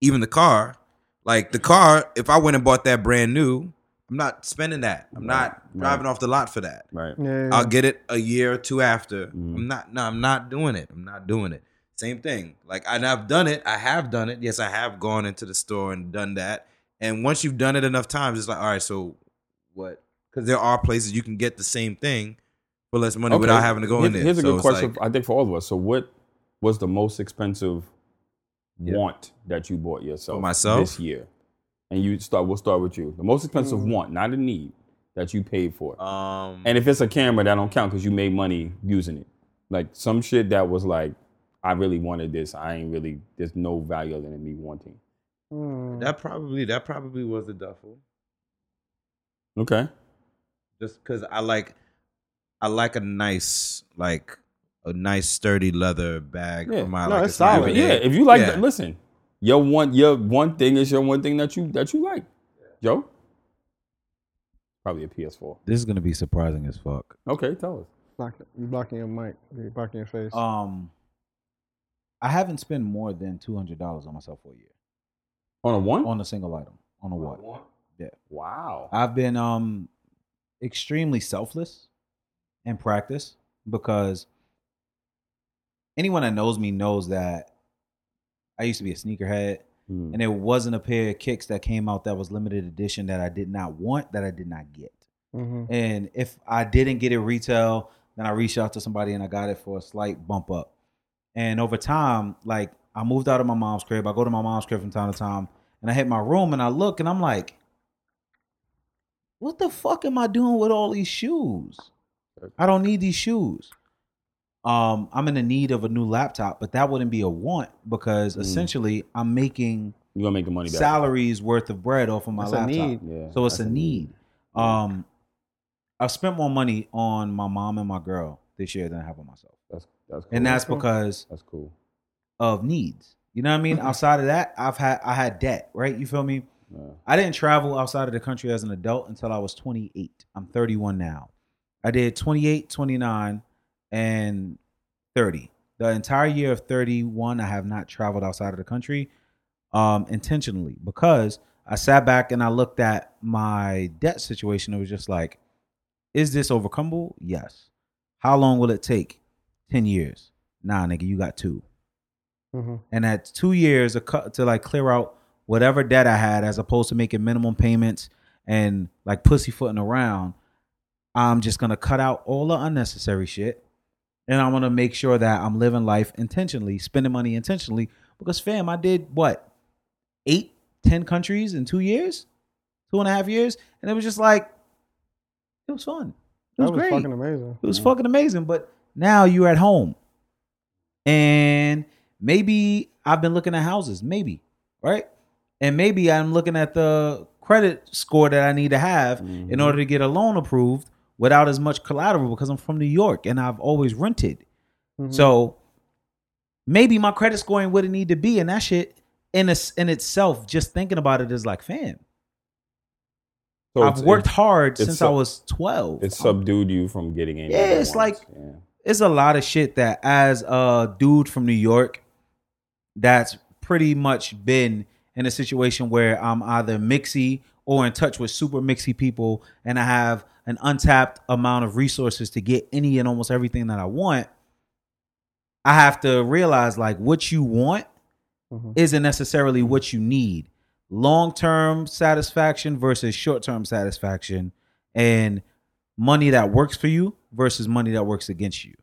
even the car, like the car. If I went and bought that brand new, I'm not spending that. I'm right, not right. driving off the lot for that. Right. Yeah, yeah. I'll get it a year or two after. Mm. I'm not. No, I'm not doing it. I'm not doing it. Same thing. Like and I've done it. I have done it. Yes, I have gone into the store and done that. And once you've done it enough times, it's like, all right, so what? Because there are places you can get the same thing for less money okay. without having to go Here's in there. Here's a so good question, like, I think, for all of us. So what was the most expensive yeah. want that you bought yourself for myself? This year? And you start. We'll start with you. The most expensive mm. want, not a need, that you paid for. Um, and if it's a camera, that don't count because you made money using it. Like some shit that was like, I really wanted this. I ain't really, there's no value in me wanting. Mm. That probably, that probably was a duffel. Okay. Just because I like, I like a nice, like a nice sturdy leather bag. Yeah. For my, no, like it's solid. Yeah, if you like, yeah. that, listen, your one, your one thing is your one thing that you that you like. Yeah. Yo, probably a P S four. This is gonna be surprising as fuck. Okay, tell us. Block, you're blocking your mic. You're blocking your face. Um, I haven't spent more than two hundred dollars on myself for a year. On a one? On a single item. On a what? One? Yeah. Wow. I've been um extremely selfless in practice because anyone that knows me knows that I used to be a sneakerhead, mm. and there wasn't a pair of kicks that came out that was limited edition that I did not want, that I did not get. Mm-hmm. And if I didn't get it retail, then I reached out to somebody and I got it for a slight bump up. And over time, like, I moved out of my mom's crib. I go to my mom's crib from time to time, and I hit my room and I look and I'm like, what the fuck am I doing with all these shoes? I don't need these shoes. Um, I'm in the need of a new laptop, but that wouldn't be a want because mm. essentially I'm making you gonna make the money back, salaries worth of bread off of my that's laptop. Yeah, so it's a need. need. Um, I've spent more money on my mom and my girl this year than I have on myself. That's that's cool. And that's because that's cool. Of needs. You know what I mean? Outside of that, I've had I had debt, right? You feel me? Yeah. I didn't travel outside of the country as an adult until I was twenty-eight. I'm thirty-one now. I did twenty-eight, twenty-nine, and thirty. The entire year of thirty-one, I have not traveled outside of the country um, intentionally because I sat back and I looked at my debt situation. It was just like, is this overcomable? Yes. How long will it take? ten years. Nah, nigga, you got two. Mm-hmm. And at two years to like clear out whatever debt I had, as opposed to making minimum payments and like pussyfooting around, I'm just going to cut out all the unnecessary shit. And I want to make sure that I'm living life intentionally, spending money intentionally. Because, fam, I did, what, eight, ten countries in two years? Two and a half years? And it was just like, it was fun. It was, was great. It was fucking amazing. It was yeah. fucking amazing. But now you're at home. And maybe I've been looking at houses. Maybe. Right? And maybe I'm looking at the credit score that I need to have mm-hmm. in order to get a loan approved without as much collateral because I'm from New York and I've always rented. Mm-hmm. So maybe my credit score ain't what it need to be. And that shit in a, in itself, just thinking about it is like, fam, so I've worked hard since sub, I was twelve. It subdued you from getting anything. Yeah, it's like, yeah. it's a lot of shit that as a dude from New York, that's pretty much been in a situation where I'm either mixy or in touch with super mixy people and I have an untapped amount of resources to get any and almost everything that I want, I have to realize like what you want mm-hmm. isn't necessarily what you need. Long-term satisfaction versus short-term satisfaction and money that works for you versus money that works against you.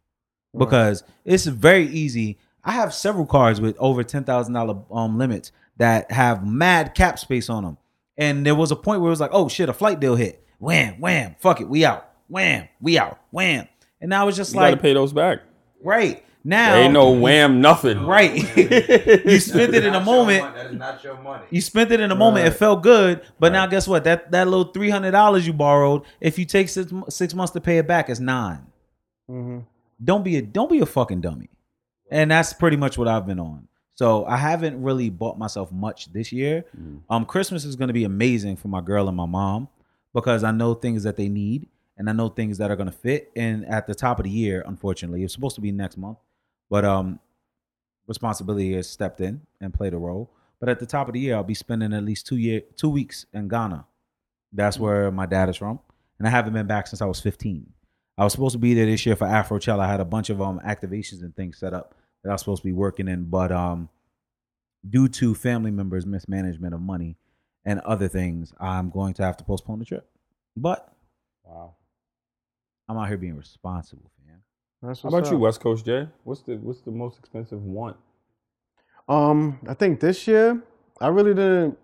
Right. Because it's very easy. I have several cars with over ten thousand dollars um, limits that have mad cap space on them. And there was a point where it was like, oh shit, a flight deal hit. Wham, wham, fuck it, we out. Wham, we out, wham. And I was just you like... You gotta pay those back. Right. Now... There ain't no wham nothing. Right. You spent it in a moment. That is not your money. You spent it in a right. moment. It felt good. But right. now guess what? That that little three hundred dollars you borrowed, if you take six, six months to pay it back, it's nine. Mm-hmm. Don't be a Don't be a fucking dummy. And that's pretty much what I've been on. So I haven't really bought myself much this year. Mm-hmm. Um, Christmas is going to be amazing for my girl and my mom. Because I know things that they need and I know things that are going to fit. And at the top of the year, unfortunately, it's supposed to be next month, but um, responsibility has stepped in and played a role. But at the top of the year, I'll be spending at least two year, two weeks in Ghana. That's where my dad is from. And I haven't been back since I was fifteen. I was supposed to be there this year for Afrochella. I had a bunch of um activations and things set up that I was supposed to be working in. But um, due to family members' mismanagement of money, and other things, I'm going to have to postpone the trip. But wow, I'm out here being responsible, man. That's what's How about up. You, West Coast Jay? What's the what's the most expensive one? Um, I think this year I really didn't.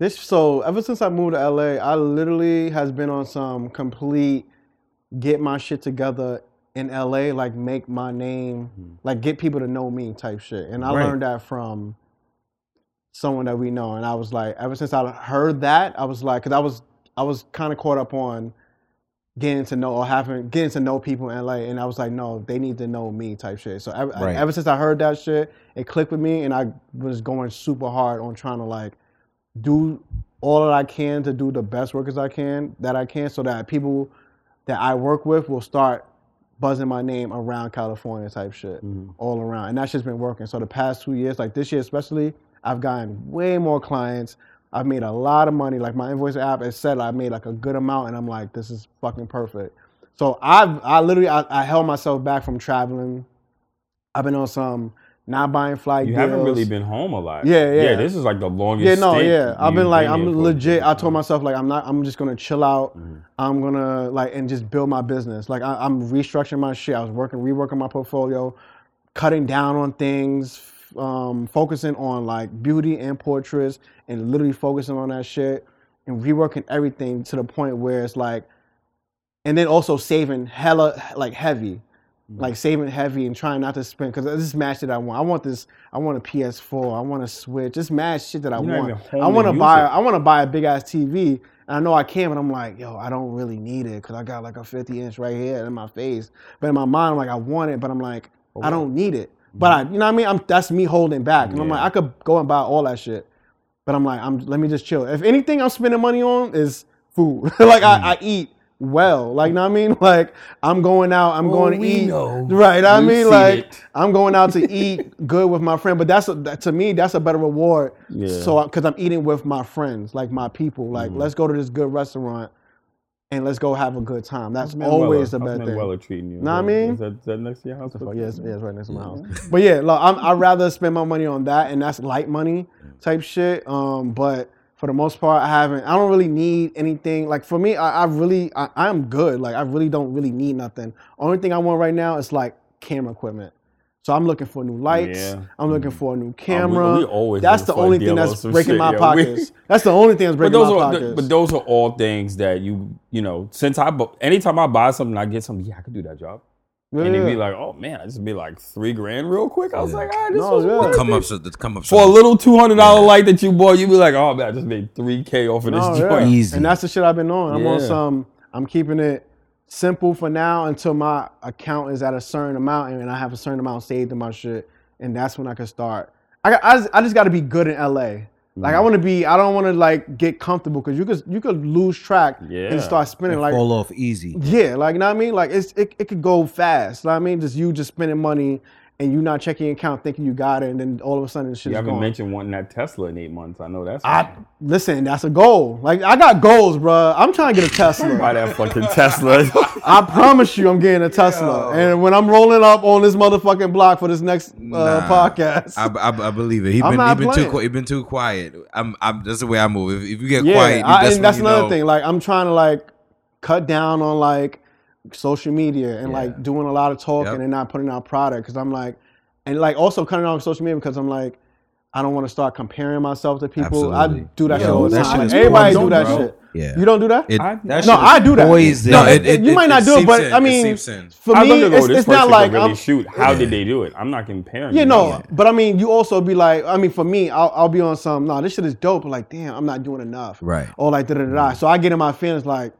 This so ever since I moved to L A, I literally has been on some complete get my shit together in L A, like make my name, mm-hmm. like get people to know me type shit. And I right. learned that from someone that we know. And I was like, ever since I heard that, I was like, because I was I was kind of caught up on getting to know or having getting to know people in L A. And I was like, no, they need to know me type shit. So ever, right. I, ever since I heard that shit, it clicked with me, and I was going super hard on trying to like do all that I can to do the best work as I can that I can, so that people that I work with will start buzzing my name around California type shit, mm-hmm. all around. And that's just been working. So the past two years, like this year especially, I've gotten way more clients. I've made a lot of money. Like my invoice app, it said I made like a good amount, and I'm like, this is fucking perfect. So I've, I literally, I, I held myself back from traveling. I've been on some not buying flight you deals. Haven't really been home a lot. Yeah, yeah. Yeah, this is like the longest Yeah, no, yeah. I've been like, I'm legit, I told myself like, I'm not, I'm just gonna chill out. Mm-hmm. I'm gonna like, and just build my business. Like I, I'm restructuring my shit. I was working, reworking my portfolio, cutting down on things, um, focusing on like beauty and portraits, and literally focusing on that shit and reworking everything to the point where it's like, and then also saving hella, like heavy. Like saving heavy and trying not to spend, because this is mad shit I want. I want this. I want a P S four. I want a Switch. This mad shit that I You're want. I want to buy. It. I want to buy a big ass T V. And I know I can, but I'm like, yo, I don't really need it because I got like a fifty inch right here in my face. But in my mind, I'm like, I want it, but I'm like, okay. I don't need it. But I, you know what I mean? I'm that's me holding back, and yeah. I'm like, I could go and buy all that shit, but I'm like, I'm let me just chill. If anything, I'm spending money on is food. like mm. I, I eat. Well, like, you know what I mean? Like, I'm going out, I'm oh, going to eat. Know. Right, I We've mean, like, it. I'm going out to eat good with my friend. But that's, a, that, to me, that's a better reward. Yeah. So, because I'm eating with my friends, like my people. Like, mm-hmm. let's go to this good restaurant and let's go have a good time. That's Manuela, always the better thing. Manuela treating you. Know what I mean? Is that, is that next to your house? Yes, yeah, it's, yeah, it's right next to my house. But yeah, like, I'm, I'd rather spend my money on that, and that's light money type shit. Um, but... For the most part, I haven't. I don't really need anything. Like for me, I, I really, I, I'm good. Like I really don't really need nothing. Only thing I want right now is like camera equipment. So I'm looking for new lights. Yeah. I'm looking for a new camera. Um, we, we that's the only thing that's breaking shit, my yo. pockets. That's the only thing that's breaking my are, pockets. Th- but those are all things that you, you know. Since I, anytime I buy something, I get something. Yeah, I could do that job. Yeah. And it'd be like, oh man, I just be like three grand real quick. I was yeah. like, all right, this no, was yeah. come up, so, come up so. For a little two hundred dollar yeah. light that you bought, you'd be like, oh man, I just made three K off of this no, joint. Yeah. Easy. And that's the shit I've been on. I'm yeah. on some. I'm keeping it simple for now until my account is at a certain amount, and I have a certain amount saved in my shit, and that's when I can start. I got, I just, I just got to be good in L A. Like I want to be, I don't want to like get comfortable because you could you could lose track yeah. and start spending and like fall off easy. Yeah, like you know what I mean. Like it's it, it could go fast. You know what I mean, just you just spending money and you not checking your account, thinking you got it, and then all of a sudden this shit's gone. You haven't gone. mentioned wanting that Tesla in eight months. I know that's. I funny. listen. That's a goal. Like I got goals, bro. I'm trying to get a Tesla. Buy that fucking Tesla. I promise you, I'm getting a Tesla. Yo. And when I'm rolling up on this motherfucking block for this next uh, nah, podcast, I, I, I believe it. He been, he been too he been too quiet. I'm, I'm. That's the way I move. If, if you get yeah, quiet, I, that's, and that's another know. thing. Like I'm trying to like cut down on like. social media and yeah. like doing a lot of talking yep. and not putting out product because I'm like, and like also cutting off social media because I'm like, I don't want to start comparing myself to people. Absolutely. I do that Yo, shit all the time. Like, everybody do that bro. shit. Yeah. You don't do that? It, I, that no, I do that. Always no, it, it, you it, might it, not it do it, but in. I mean, it for me, go, it's, it's not like really I'm, shoot. How yeah. did they do it? I'm not comparing. Yeah, no, yeah. but I mean, you also be like, I mean, for me, I'll, I'll be on some. No, nah, this shit is dope. But like, damn, I'm not doing enough. Right. Or like da da da. So I get in my feelings like.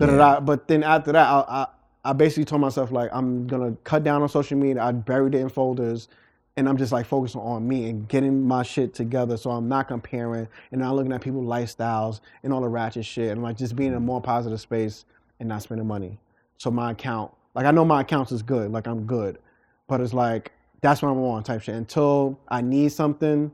Yeah. But then after that, I, I I basically told myself like I'm gonna cut down on social media. I buried it in folders, and I'm just like focusing on me and getting my shit together. So I'm not comparing and not looking at people's lifestyles and all the ratchet shit. And like just being in a more positive space and not spending money. So my account, like I know my accounts is good, like I'm good, but it's like that's what I'm on type shit. Until I need something,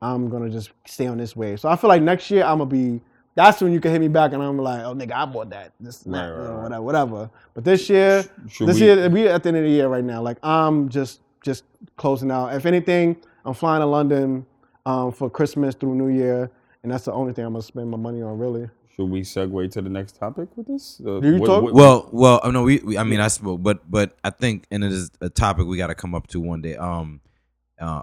I'm gonna just stay on this wave. So I feel like next year I'm gonna be. That's when you can hit me back, and I'm like, "Oh, nigga, I bought that. This, right, that, right, right. whatever, whatever." But this year, Should this we? year, we at the end of the year right now. Like, I'm just, just closing out. If anything, I'm flying to London um, for Christmas through New Year, and that's the only thing I'm gonna spend my money on, really. Should we segue to the next topic with this? Uh, Do you what, talk? What, well, well, no, we, we. I mean, I spoke, but, but I think, and it is a topic we got to come up to one day. Um, uh.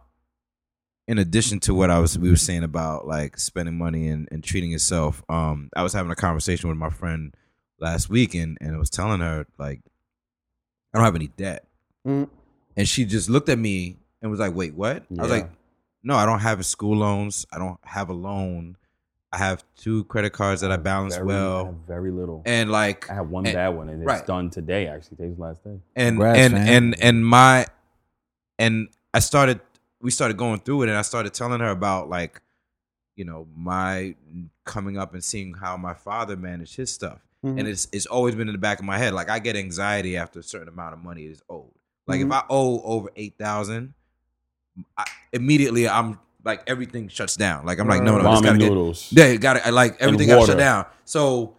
In addition to what I was, we were saying about like spending money and, and treating yourself. Um, I was having a conversation with my friend last week, and, and I was telling her like I don't have any debt. Mm. And she just looked at me and was like, wait, what? Yeah. I was like, no, I don't have school loans. I don't have a loan. I have two credit cards that I, I balance very, well. I have very little. And like I have one and, bad one and it's right. done today, actually. Today's the last day. And Congrats, and, and and and my and I started we started going through it and I started telling her about like, you know, my coming up and seeing how my father managed his stuff. Mm-hmm. And it's it's always been in the back of my head. Like I get anxiety after a certain amount of money is owed. Like mm-hmm. if I owe over eight thousand, immediately I'm like everything shuts down. Like I'm like no, no, Ramen I just gotta noodles. Get yeah, got to like everything got shut down. So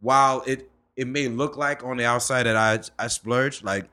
while it it may look like on the outside that I I splurge, like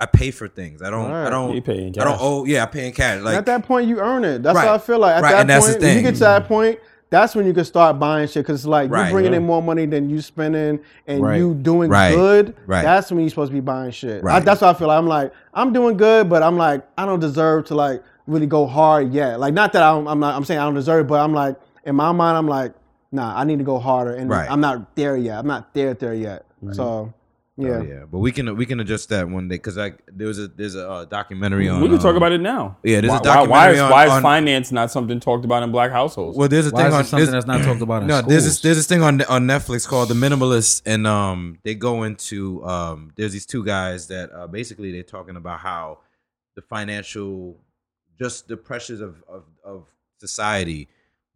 I pay for things. I don't right. I don't you pay in cash. I don't owe yeah I pay in cash. Like and at that point you earn it. That's right. how I feel like at right. that and point that's the thing. You get to that point. That's when you can start buying shit because it's like right, you're bringing yeah. in more money than you spending and right. you doing right, good. Right. That's when you're supposed to be buying shit. Right. I, that's what I feel like. I'm like, I'm doing good, but I'm like, I don't deserve to like really go hard yet. Like, not that I'm, I'm not, I'm saying I don't deserve it, but I'm like, in my mind, I'm like, nah, I need to go harder. And right. I'm not there yet. I'm not there, there yet. Right. So, yeah. Oh, yeah. But we can, we can adjust that one day because I, there was a, there's a uh, documentary on. We can um, talk about it now. Yeah. There's why, a documentary why, why is, on. Why is on, finance not something talked about in black households? Well, there's a why thing on something that's not talked about in no, schools. There's this, there's this thing on on Netflix called The Minimalists, and um, they go into um, there's these two guys that uh, basically they're talking about how the financial, just the pressures of of, of society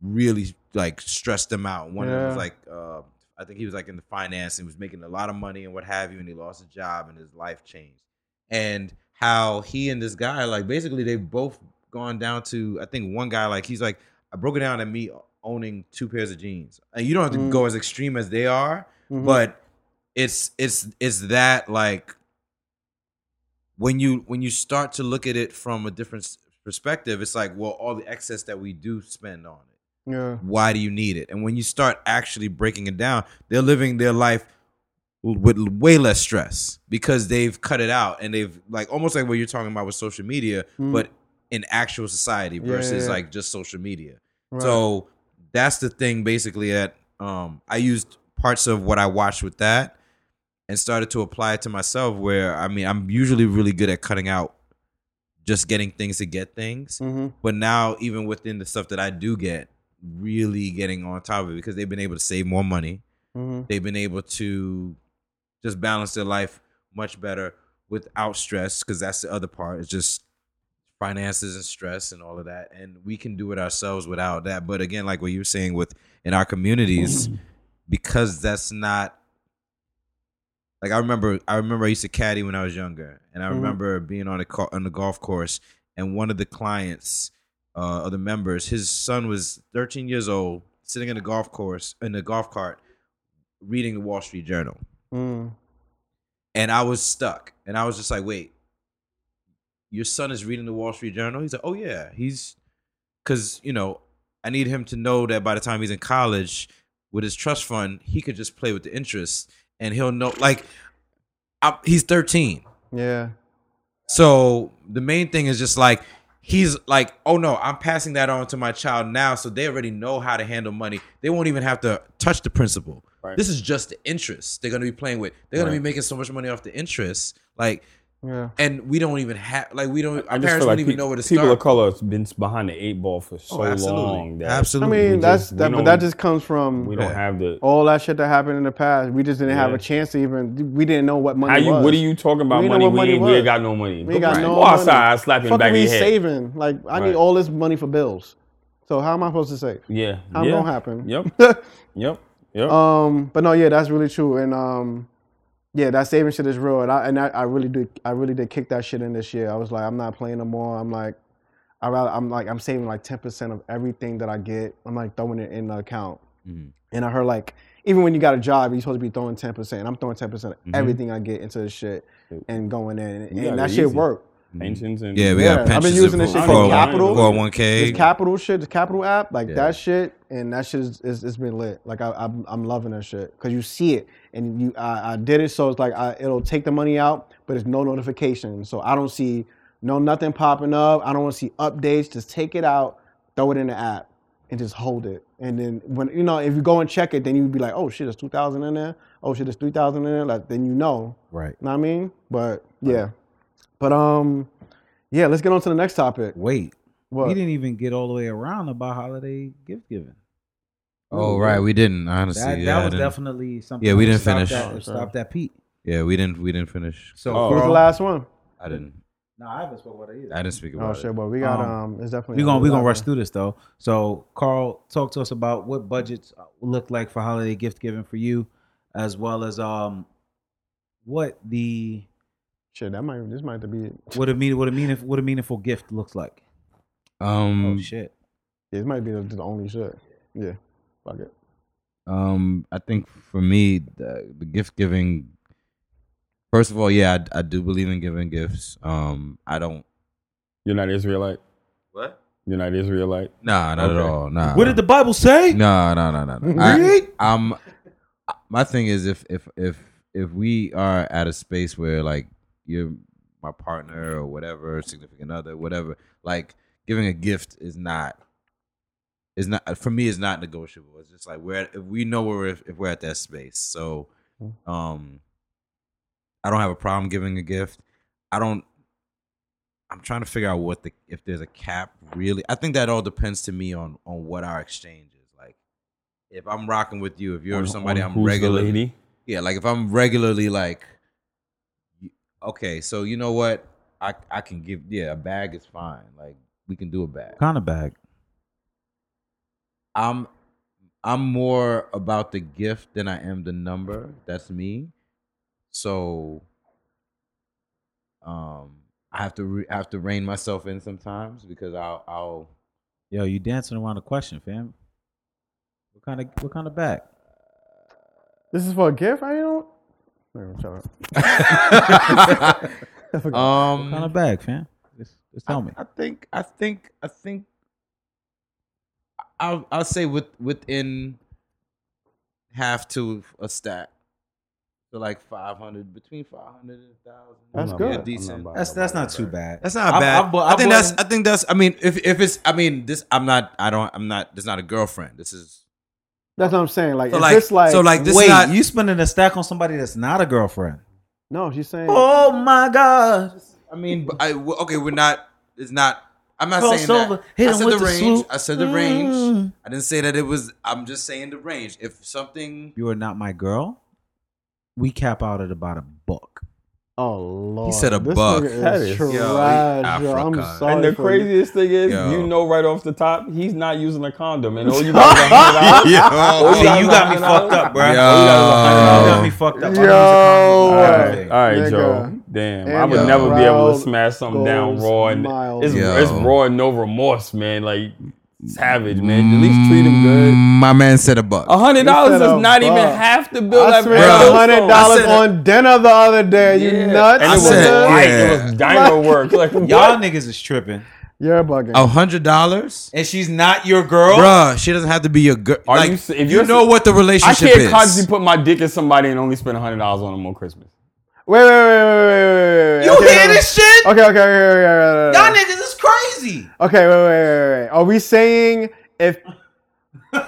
really like stressed them out. One yeah. of them was like. Uh, I think he was like in the finance and was making a lot of money and what have you, and he lost his job and his life changed. And how he and this guy, like basically they've both gone down to, I think one guy, like he's like, I broke it down to me owning two pairs of jeans. And you don't have to mm. go as extreme as they are, mm-hmm. but it's it's it's that like when you when you start to look at it from a different perspective, it's like, well, all the excess that we do spend on it. Yeah. Why do you need it? And when you start actually breaking it down, they're living their life with way less stress because they've cut it out and they've like almost like what you're talking about with social media, mm. but in actual society versus yeah, yeah, yeah. like just social media. Right. So that's the thing basically that um, I used parts of what I watched with that and started to apply it to myself where, I mean, I'm usually really good at cutting out just getting things to get things. Mm-hmm. But now even within the stuff that I do get, really getting on top of it because they've been able to save more money. Mm-hmm. They've been able to just balance their life much better without stress because that's the other part. It's just finances and stress and all of that. And we can do it ourselves without that. But again, like what you were saying with in our communities, because that's not like I remember I remember I used to caddy when I was younger. And I mm-hmm. remember being on the on the golf course and one of the clients Uh, other members, his son was thirteen years old, sitting in a golf course, in a golf cart, reading the Wall Street Journal. Mm. And I was stuck. And I was just like, wait, your son is reading the Wall Street Journal? He's like, oh, yeah. He's, because, you know, I need him to know that by the time he's in college with his trust fund, he could just play with the interest and he'll know, like, I, he's thirteen. Yeah. So the main thing is just like, he's like, oh, no, I'm passing that on to my child now, so they already know how to handle money. They won't even have to touch the principal. Right. This is just the interest they're going to be playing with. They're going right. to be making so much money off the interest. Like, yeah. And we don't even have, like, we don't, I our parents don't like even pe- know where to people start. People of color have been behind the eight ball for so oh, absolutely. long. That absolutely. I mean, that's just, that, but that just comes from we don't yeah. have the, all that shit that happened in the past. We just didn't yeah. have a chance to even, we didn't know what money How you, was. What are you talking about we money? We, money ain't, we ain't got no money. We ain't got right. no Go outside, money. I slap you in the back of your head. Saving? Like, I right. need all this money for bills. So how am I supposed to save? Yeah. How yeah. gonna happen? Yep. Yep. Yep. Um, but no, yeah, that's really true. And, um, yeah, that saving shit is real, and I and I, I really do I really did kick that shit in this year. I was like, I'm not playing no more. I'm like, I rather I'm like I'm saving like ten percent of everything that I get. I'm like throwing it in the account, mm-hmm. and I heard like even when you got a job, you're supposed to be throwing ten percent. I'm throwing ten percent of mm-hmm. everything I get into this shit and going in, and, and that shit easy. worked. Pensions and yeah, we yeah. have pensions. I've been using this shit for Capital, four oh one k, this Capital shit, the Capital app, like yeah. that shit, and that shit is, is it's been lit. Like I, I'm, I'm loving that shit because you see it and you, I, I did it, so it's like I, it'll take the money out, but it's no notification, so I don't see no nothing popping up. I don't want to see updates. Just take it out, throw it in the app, and just hold it. And then when you know if you go and check it, then you'd be like, oh shit, there's two thousand in there. Oh shit, there's three thousand in there. Like then you know. Right. Know what I mean? But yeah. Right. But um, yeah, let's get on to the next topic. Wait. What? We didn't even get all the way around about holiday gift giving. Oh, right. We didn't, honestly. That, that yeah, was definitely something. Yeah, we didn't finish. That, stop that, Pete. Yeah, we didn't We didn't finish. So oh, who's the last one? I didn't. No, I haven't spoken about it either. I didn't speak about oh, it. Oh, shit, but we got, um, um it's definitely. We're going to rush through this, though. So, Carl, talk to us about what budgets look like for holiday gift giving for you, as well as um, what the. Shit, that might, this might have to be it. What a, mean, what, a mean, what a meaningful gift looks like. Um, oh, shit. Yeah, it might be the, the only shit. Yeah. Fuck it. Um, I think for me, the, the gift giving. First of all, yeah, I, I do believe in giving gifts. Um, I don't. You're not Israelite. What? You're not Israelite. Nah, not okay. at all. Nah. What did the Bible say? Nah, nah, nah, nah. Really? I, um, my thing is, if if if if we are at a space where like you're my partner or whatever, significant other, whatever, like giving a gift is not. It's not for me. It's not negotiable. It's just like we're if we know where we're, if we're at that space. So, um, I don't have a problem giving a gift. I don't. I'm trying to figure out what the if there's a cap really. I think that all depends to me on on what our exchange is. Like, if I'm rocking with you, if you're on, somebody on I'm regularly, yeah. Like if I'm regularly like, okay, so you know what? I I can give yeah. A bag is fine. Like we can do a bag. What kind of bag? I'm I'm more about the gift than I am the number. That's me. So um I have to re- I have to rein myself in sometimes because I'll I'll Yo, you dancing around the question, fam. What kind of what kind of bag? This is for a gift? I don't Wait, shut up. um, what kind of bag, fam? Just, just tell I, me. I think I think I think I'll I'll say with, within half to a stack, so like five hundred between five hundred and a thousand. That's good. Yeah, decent. That's that's not too bad. That's not I, bad. I, I, I, I think I that's I think that's. I mean, if if it's I mean this I'm not I don't I'm not. This is not a girlfriend. This is. That's what I'm saying. Like so if like, it's like so like this wait, is not, you spending a stack on somebody that's not a girlfriend? No, she's saying. Oh my God! I mean, but I, okay, we're not. It's not. I'm not Cross saying over, that. I said the range. Swoop. I said the range. Mm. I didn't say that it was. I'm just saying the range. If something, you are not my girl. We cap out at about a buck. Oh Lord! He said a this buck. That is trash. Yo, I'm sorry. And the craziest thing is, yo. you know, right off the top, he's not using a condom, and all you got is a hundred dollars. See, you got me fucked up, bro. Yo. You got me fucked up. Yo. All right, all right, Joe. Damn, and I would never be able to smash something down raw. And it's, it's raw and no remorse, man. Like, savage, man. At least treat him good. My man said a buck. one hundred dollars is not buck. even half the bill. I spent one hundred dollars on dinner the other day. Yeah. You nuts? And it I was said, light. Yeah. It was dino work. Like, y'all niggas is tripping. You're bugging. one hundred dollars? And she's not your girl? Bruh, she doesn't have to be your girl. Like, you, if you know what the relationship is. I can't constantly put my dick in somebody and only spend one hundred dollars on them on Christmas. Wait, wait, wait, wait, wait, wait. You okay, hear no, this no. shit? Okay, okay, okay, okay, okay, okay. Y'all niggas is crazy. Okay, wait, wait, wait, wait. Are we saying if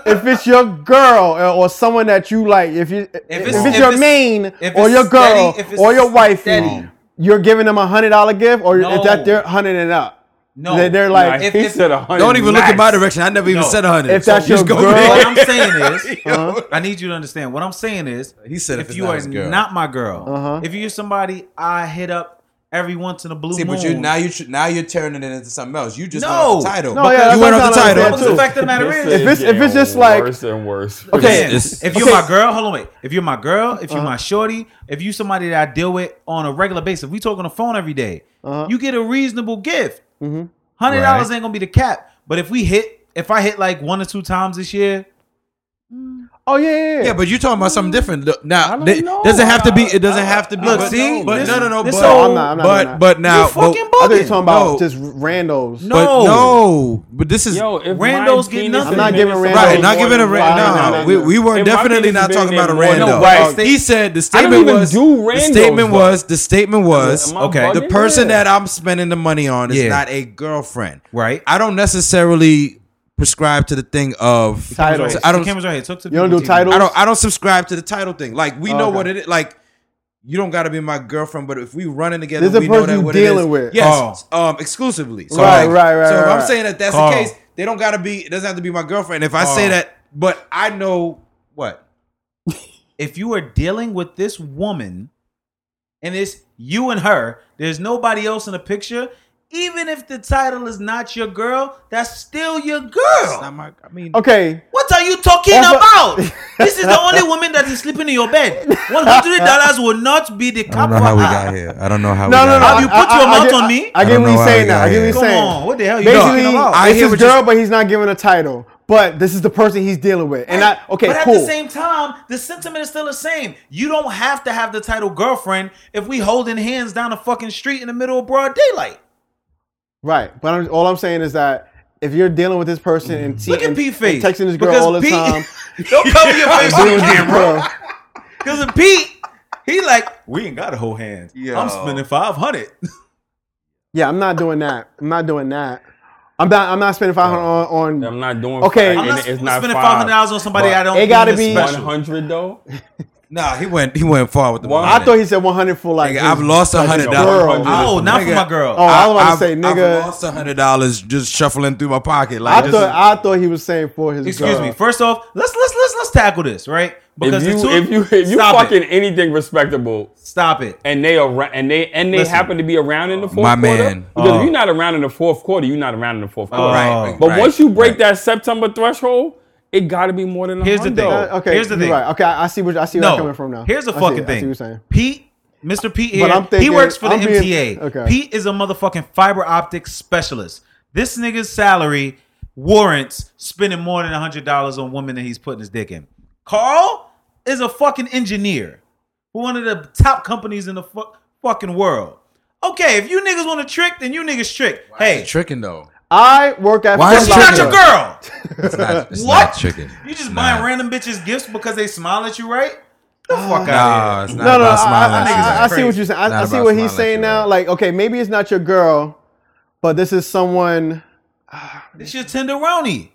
if it's your girl or someone that you like, if you if it's, if it's if your it's, main it's or your girl steady, or your wife, you're giving them a hundred dollar gift, or no. is that they're hundred and up? No, they're, they're like no, if, he if, said a hundred. Don't even max. Look in my direction. I never even no. said a hundred. If that's so your girl, what I'm saying is, uh-huh. I need you to understand. What I'm saying is, he said if, if you not are girl. not my girl, uh-huh. if you're somebody I hit up every once in a blue See, moon. See, but you now you now you're turning it into something else. You just no. want the title. No, yeah, you went off the title. Like the fact of the matter is, if it's if it's just like worse and worse. Okay, it's, it's, if you're okay. my girl, hold on wait. If you're my girl, if you're uh-huh. my shorty, if you somebody that I deal with on a regular basis, we talk on the phone every day. Uh-huh. You get a reasonable gift. Mm-hmm. Hundred dollars right. ain't gonna be the cap, but if we hit, if I hit like one or two times this year, oh yeah, yeah, yeah. yeah but you're talking about something different now. Nah, it doesn't have to be. It doesn't have to be. Look, see, but this, no, no, no. But, so, I'm not, I'm not, but, I'm not. but now, but, I thought you were talking about no. just randos. No, but, no, but this is Yo, randos get nothing. I'm not giving randos. Right, not giving a rando. No, we we were definitely not talking about a rando. He said the statement was. The statement was. The statement was. Okay, the person that I'm spending the money on is not a girlfriend. Right. I don't necessarily. Prescribe to the thing of title. I don't. Right here. Talk to you don't do titles. I don't. I don't subscribe to the title thing. Like we oh, know okay. what it is. Like you don't gotta be my girlfriend, but if we running together, this we know that what it is. There's a person you're dealing with. Yes, oh. um, exclusively. So right, like, right, right. So if right. I'm saying that that's Carl. the case, they don't gotta be. It doesn't have to be my girlfriend. If I Carl. say that, but I know what. If you are dealing with this woman, and it's you and her, there's nobody else in the picture. Even if the title is not your girl, that's still your girl. It's not my, I mean, okay. What are you talking about? This is the only woman that is sleeping in your bed. One hundred dollars will not be the. I don't know how we got here. I don't know how. No, we no, got no. Have you put I, your I, mouth I, on I, me? I get what you're saying now. I get what you're saying. Come on, what the hell? You Basically, talking about? I it's hear his girl, just, but he's not giving a title. But this is the person he's dealing with, and right. I okay. But at cool. the same time, the sentiment is still the same. You don't have to have the title girlfriend if we holding hands down a fucking street in the middle of broad daylight. Right, but I'm, all I'm saying is that if you're dealing with this person and, te- and, and texting this girl because all the Pete, time, don't cover your face with him, bro. Because Pete, he like, we ain't gotta hold hands. Yo. I'm spending five hundred. Yeah, I'm not doing that. I'm not doing that. I'm not. I'm not spending five hundred on, on. I'm not doing. Okay, I'm not, it's not spending five hundred dollars on somebody I don't. It gotta be one hundred though. Nah, he went. He went far with the one hundred. I thought he said one hundred for like. Nigga, I've lost a hundred dollars. Oh, not nigga, for my girl. Oh, I was about to say, nigga, I've lost a hundred dollars just shuffling through my pocket. Like I thought, is, I thought he was saying for his. Excuse girl. me. First off, let's let's let's let's tackle this right because if you if you, if you fucking it. anything respectable, stop it. And they are and they and they Listen, happen to be around in the fourth my quarter. Man, because oh. if you're not around in the fourth quarter, you're not around in the fourth quarter. Oh, right, but right, once you break right. that September threshold. It gotta be more than a Here's hundred. the thing. Uh, okay, here's the thing. Right. Okay, I see what I see where no. I'm coming from now. Here's the I fucking see, thing. I see what you're saying. Pete, Mister Pete here. But I'm thinking, he works for the I'm M T A. Being, okay. Pete is a motherfucking fiber optic specialist. This nigga's salary warrants spending more than a hundred dollars on women that he's putting his dick in. Carl is a fucking engineer for one of the top companies in the fu- fucking world. Okay, if you niggas want to trick, then you niggas trick. Why hey, is it tricking though. I work at Why is she not your girl? It's not, it's what? Not chicken. You just nah. buying random bitches gifts because they smile at you, right? The oh, fuck out of here. No, no, no, I, I, I see what you're saying. I, I see what he's saying now. Right. Like, okay, maybe it's not your girl, but this is someone. Uh, this your tenderoni.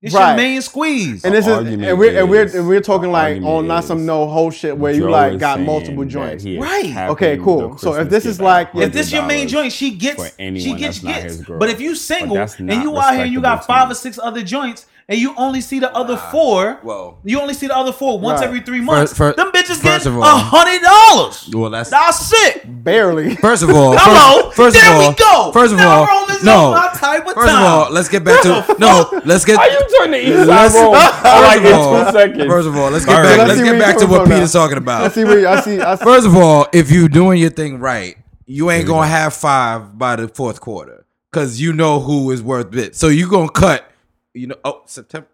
This right. your main squeeze. And this is, and we're, and we're and we're talking like on not some no whole shit where you like got multiple joints, right? Okay, cool. So if this is like if this your main joint, she gets she gets gets. But if you single and you out here, you got five or six other joints, and you only see the other four. Well, you only see the other four once every three months. First, first, them bitches get a hundred dollars. Well, that's that's it. Barely. First of all, hello. First, first there of all, we go. First of all, no. My type of first time. of all, let's get back to no. Let's get. Are you trying to eat let's, roll? Like all, in two seconds. First of all, let's get all back. Right, let's, let's get back to what Peter's now. talking about. Let's see what I see. I see. First of all, if you doing your thing right, you ain't gonna have five by the fourth quarter because you know who is worth it. So you gonna cut. You know, oh, September,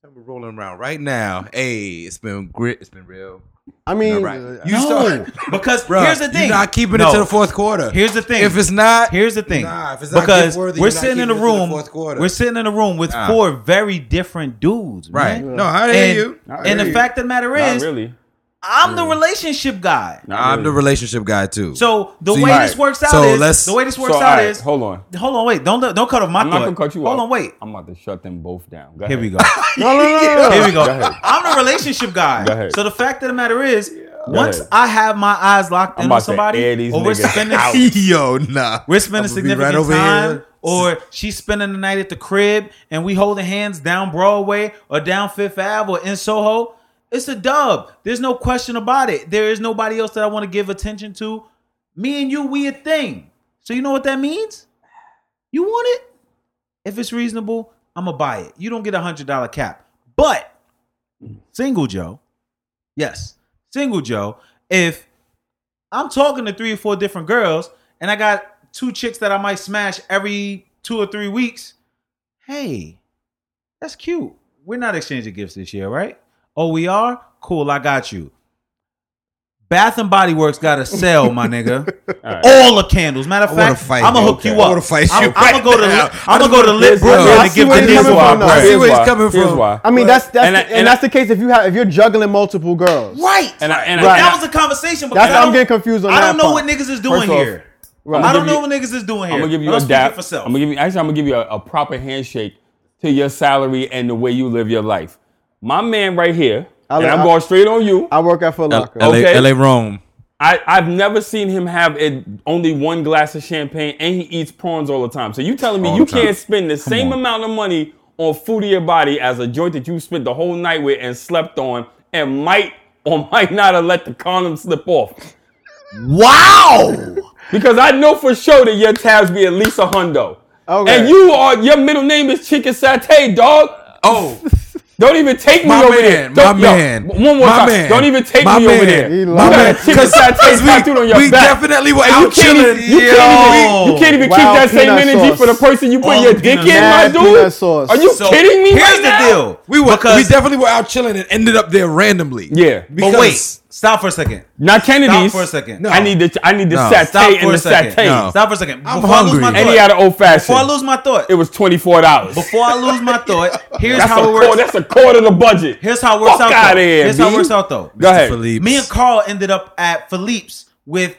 September rolling around right now. Hey, it's been grit. It's been real. I mean, right. you no, start because bro, here's the thing. You're not keeping no. it to the fourth quarter. Here's the thing. If it's not, here's the thing. Nah, if it's not because worthy, we're sitting in a room. We're sitting in a room with nah. four very different dudes. Right? Man. No, I hear and, you. I hear and you. The fact of the matter is, not really. I'm really. the relationship guy. Nah, really. I'm the relationship guy too. So the See, way right. this works out so is the way this works so, out right, is hold on, hold on, wait, don't don't cut off my. I'm not gonna cut you off. Hold on, wait. I'm about to shut them both down. Go Here ahead. we go. no, no, no, no, no. Here we go. go I'm the relationship guy. Go ahead. So the fact of the matter is, yeah. once I have my eyes locked I'm in on somebody, or we're spending yo nah, we're spending significant right time. Here. Or she's spending the night at the crib, and we holding hands down Broadway or down Fifth Avenue or in Soho. It's a dub. There's no question about it. There is nobody else that I want to give attention to. Me and you, we a thing. So you know what that means? You want it? If it's reasonable, I'm going to buy it. You don't get a one hundred dollars cap. But single Joe, yes, single Joe, if I'm talking to three or four different girls and I got two chicks that I might smash every two or three weeks, hey, that's cute. We're not exchanging gifts this year, right? Oh, we are? Cool, I got you. Bath and Body Works got to sell, my nigga. All, right. All the candles. Matter of fact, I'm going to hook okay. you up. I want to fight you. I'm going to go to Lit Brooklyn to give the niggas one. I see where he's coming from. Why. I mean, that's that's and, the, I, and, and that's the case if, you have, if you're juggling multiple girls. Right. And, I, and right. that was a conversation. Because that's I I'm getting confused on I don't know what niggas is doing here. I don't know what niggas is doing here. I'm going to give you a dap. Actually, I'm going to give you a proper handshake to your salary and the way you live your life. My man right here, I, and I'm I, going straight on you. I work at Foot Locker. L A, okay. L A Rome. I, I've never seen him have a, only one glass of champagne, and he eats prawns all the time. So you telling me all you can't spend the Come same on. amount of money on food of your body as a joint that you spent the whole night with and slept on and might or might not have let the condom slip off? Wow! Because I know for sure that your tabs be at least a hundo. Okay. And you are, your middle name is Chicken Satay, dog. Oh. Don't even take me my over man, there. Don't, my yo, man. One more my time. Man. Don't even take my me man. over there. You got a Chicken Satay tattooed on your we back. We definitely were out chilling. You, you can't even Wild keep that same energy sauce. for the person you put Wild your dick in, my dude. Sauce. Are you so kidding me? Here's right the now? deal. We were because we definitely were out chilling and ended up there randomly. Yeah. But wait. Stop for a second. Not Kennedy's. Stop for a second. No. I need the I need the no. satay Stop and the satay. No. Stop for a second. Before I'm hungry. I thought, and he had an old fashioned. Before I lose my thought. It was twenty-four dollars. Before I lose my thought, here's that's how it works. Quarter, that's a quarter of the budget. Here's how it works Fuck out, out though. Here, here's B. how it works out though. Go ahead. Philippe's. Me and Carl ended up at Philippe's with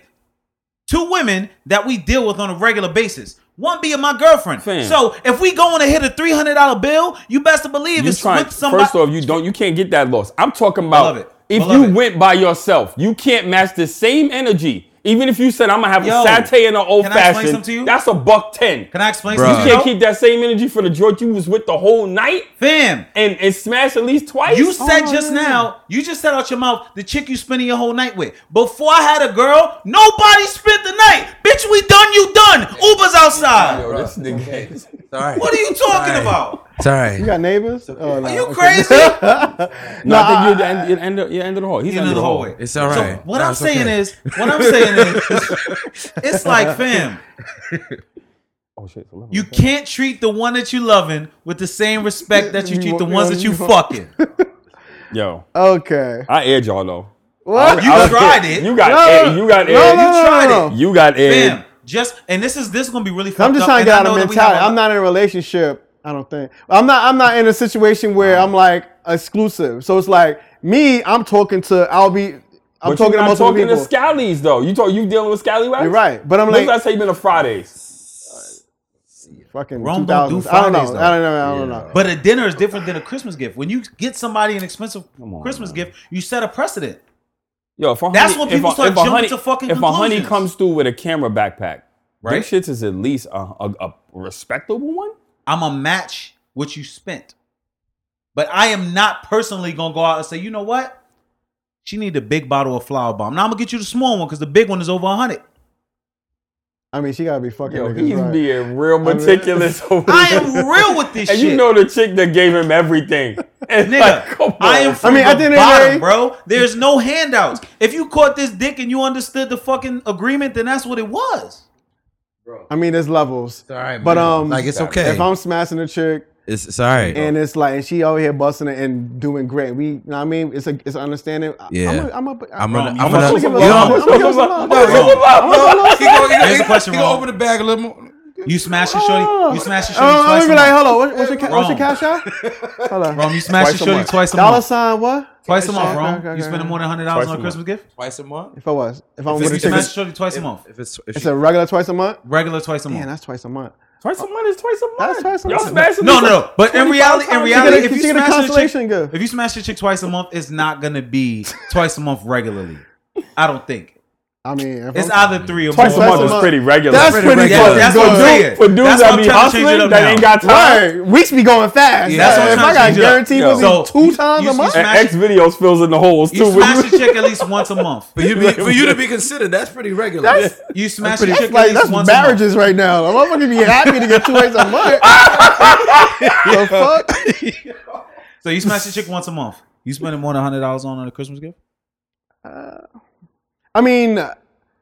two women that we deal with on a regular basis. One be my girlfriend. Fam. So if we go and hit a three hundred dollar bill, you best to believe you it's trying, with somebody. First off, you don't you can't get that loss. I'm talking about I love it. If Beloved. you went by yourself, you can't match the same energy. Even if you said, I'm going to have Yo, a satay and an old fashioned, that's a buck ten. Can I explain Bruh. something to you? You can't keep that same energy for the joint you was with the whole night? Fam. And, and smash at least twice? You said oh, just yeah. now, you just said out your mouth, the chick you spending your whole night with. Before I had a girl, nobody spent the night. Bitch, we done, you done. Uber's outside. Yo, this nigga okay. is... Sorry. What are you talking Sorry. about? Sorry. You got neighbors? Okay. Oh, no. Are you crazy? No, I think you're the end, you're end, of, you're end of the hall. He's end of the hallway. It's all right. So what no, I'm saying okay. is, what I'm saying is, it's like, fam, oh, shit. you can't treat the one that you loving with the same respect that you treat the ones that you fucking. Yo. Okay. I aired y'all though. What? You I, tried I it. You got no, aired. You got no, aired. No, no, you tried no. it. You got aired. Fam, just, and this is, this is going to be really fucked up. I'm just trying to get out of mentality. I'm not in a relationship. I don't think I'm not. I'm not in a situation where I'm like exclusive. So it's like me. I'm talking to. I'll be. I'm but talking to multiple people. You're not talking to scallies though. You talk. You dealing with scallywags? You're right. But I'm like. When's the last time you been to Fridays? Fucking Rome don't do Fridays, I don't know. Though. I don't know. I don't yeah. know. But a dinner is different than a Christmas gift. When you get somebody an expensive on, Christmas man. gift, you set a precedent. Yo, if a honey, that's when people if start if jumping honey, to fucking if conclusions. If a honey comes through with a camera backpack, right? This shit is at least a, a, a respectable one. I'm a match what you spent. But I am not personally going to go out and say, you know what? She need a big bottle of Flower Bomb. Now I'm going to get you the small one because the big one is over one hundred. I mean, she got to be fucking Yo, niggas, he's right. being real meticulous I mean, over I am real with this and shit. And you know the chick that gave him everything. Nigga, like, come on. I am from I mean, the I bottom, bro. There's no handouts. If you caught this dick and you understood the fucking agreement, then that's what it was. Bro. I mean, there's levels. It's all right, but um, like it's okay. If I'm smashing a chick, it's, it's all right. And it's like, and she over here busting it and doing great. We, you know what I mean, it's a, it's an understanding. Yeah. I'm up. I'm up. I'm gonna give a love. Here's the question. Go open the bag a little more. You smash your shorty. You smash your shorty oh, twice. I'm gonna be like, hold on. What's your what's your cash out? Hold on. Rom, you smash your shorty twice a month. Dollar sign what? Twice a month, Rom. You spending more than hundred dollars on a Christmas gift? Twice a month? If I was, if I'm with a chick, smash shorty twice a month. If it's it's a regular twice a month. Regular twice a month. Yeah, that's twice a month. Twice a month is twice a month. That's twice a month. Y'all smashing no, no, no. But in reality, in reality, if you smash your chick, if you smash your chick twice a month, it's not gonna be twice a month regularly. I don't think. I mean, it's I'm, either three or twice more. Twice a month is pretty regular. That's pretty, pretty regular. That's what I'm saying. For dudes that be hustling, that ain't got time. Right. Weeks be going fast. Yeah, that's yeah. what I'm if I got guaranteed was so two you, times you, a month. And X videos fills in the holes you too. You smash a chick at least once a month. For you, be, for you to be considered, that's pretty regular. That's, you smash that's pretty, a chick like, at least once a month. That's marriages right now. I'm not gonna be happy to get two ways a month. The fuck? So you smash a chick once a month. You spending more than one hundred dollars on a Christmas gift? Uh... I mean,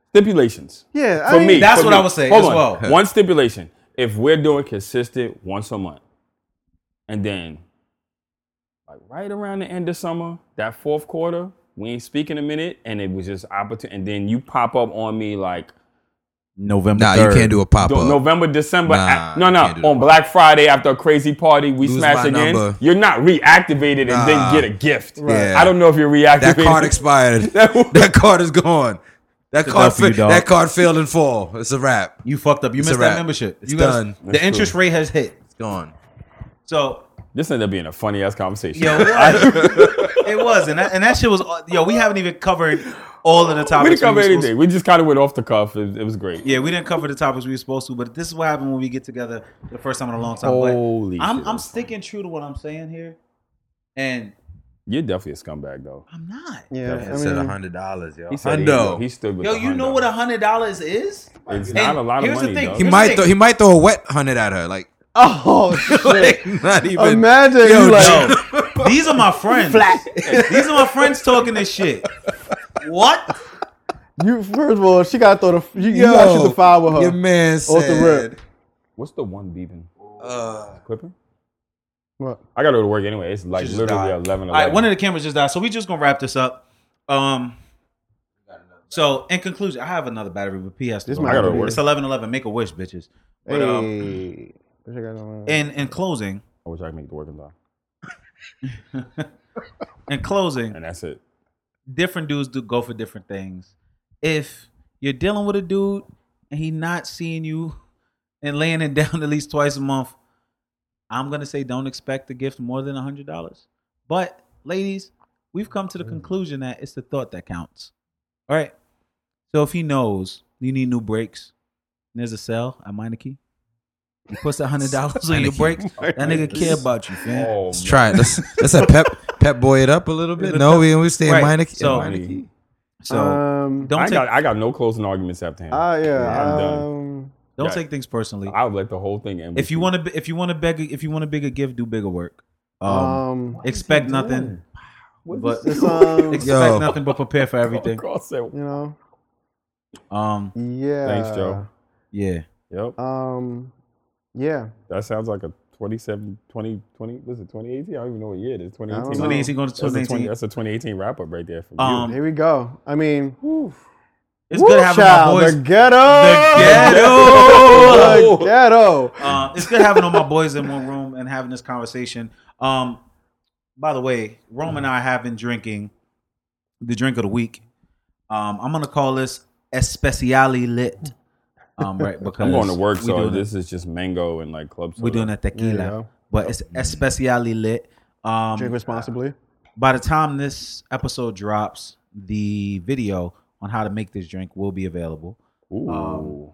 stipulations. Yeah, for I mean, me, that's for what me. I would say Hold as on. well. One stipulation: if we're doing consistent once a month, and then like right around the end of summer, that fourth quarter, we ain't speaking a minute, and it was just opportunity. And then you pop up on me like November. Nah, third. You can't do a pop up. November, December. Nah, at, no, no. On Black Friday after a crazy party, we Lose smash again. Number. You're not reactivated nah. and then get a gift. Right. Yeah. I don't know if you're reactivated. That card expired. that, that card is gone. That it's card. Fi- you, that card failed in fall. It's a wrap. You fucked up. You it's missed that membership. It's you done. Guys, the interest true. rate has hit. It's gone. So this ended up being a funny ass conversation. Yo, it was, and that, and that shit was. Yo, we haven't even covered all of the topics. We didn't cover we anything. We just kind of went off the cuff. It, it was great. Yeah, we didn't cover the topics we were supposed to, but this is what happened when we get together for the first time in a long time. Holy but I'm, shit. I'm sticking true to what I'm saying here. And you're definitely a scumbag, though. I'm not. Yeah, I mean, said one hundred dollars, yo. He said he, he stood with yo, you know what one hundred dollars is? It's and not a lot of money, thing, though. He might, th- he might throw a wet one hundred at her, like. Oh, like, not even. Imagine yo, you like, no. These are my friends. Flat. These are my friends talking this shit. What? You first of all, she got throw the you, yo, you got shoot the fire with her. Your man said. The what's the one beeping? Uh, Clipping. What? I got to go to work anyway. It's like literally died. eleven. All right, one of the cameras just died, so we just gonna wrap this up. Um. So in conclusion, I have another battery with P S. This might go to work. It's eleven eleven. Make a wish, bitches. But, um, hey. In in closing, I wish I could make the work in time. In closing, and that's it. Different dudes do go for different things. If you're dealing with a dude and he not seeing you and laying it down at least twice a month, I'm gonna say don't expect a gift more than a hundred dollars. But ladies, we've come to the conclusion that it's the thought that counts. All right. So if he knows you need new brakes, and there's a sale at Meineke. You put the hundred dollars on your brakes. That nigga care about you, fam. Oh, let's try it. Let's let's have pep pep boy it up a little bit. No, we we stay right. Minor key. So, minor so um, don't. I take, got I got no closing arguments after him. Ah uh, yeah, yeah, I'm um, done. Don't yeah. take things personally. I'll let the whole thing end. If you want to, if you want to beg, if you want a bigger gift, do bigger work. Um, um expect nothing, but this, um, expect yo. nothing but prepare for everything. Oh, you know. Um. Yeah. Thanks, Joe. Yeah. Yep. Um. Yeah. That sounds like a twenty-seven, twenty, twenty, what is it, twenty eighteen? I don't even know what year it is. twenty eighteen. twenty eighteen going to twenty eighteen. That's a twenty eighteen wrap up right there for um, you. Here we go. I mean, whew. It's woo, good having child, my boys. The ghetto. The ghetto. The ghetto. Uh, it's good having all my boys in one room and having this conversation. Um, by the way, Rome and I have been drinking the drink of the week. Um, I'm going to call this Especially Lit. Um, right, because I'm going to work, so this it. is just mango and like club soda. We're doing a tequila, yeah. But it's especially lit. Um, Drink responsibly. By the time this episode drops, the video on how to make this drink will be available. Ooh. Um,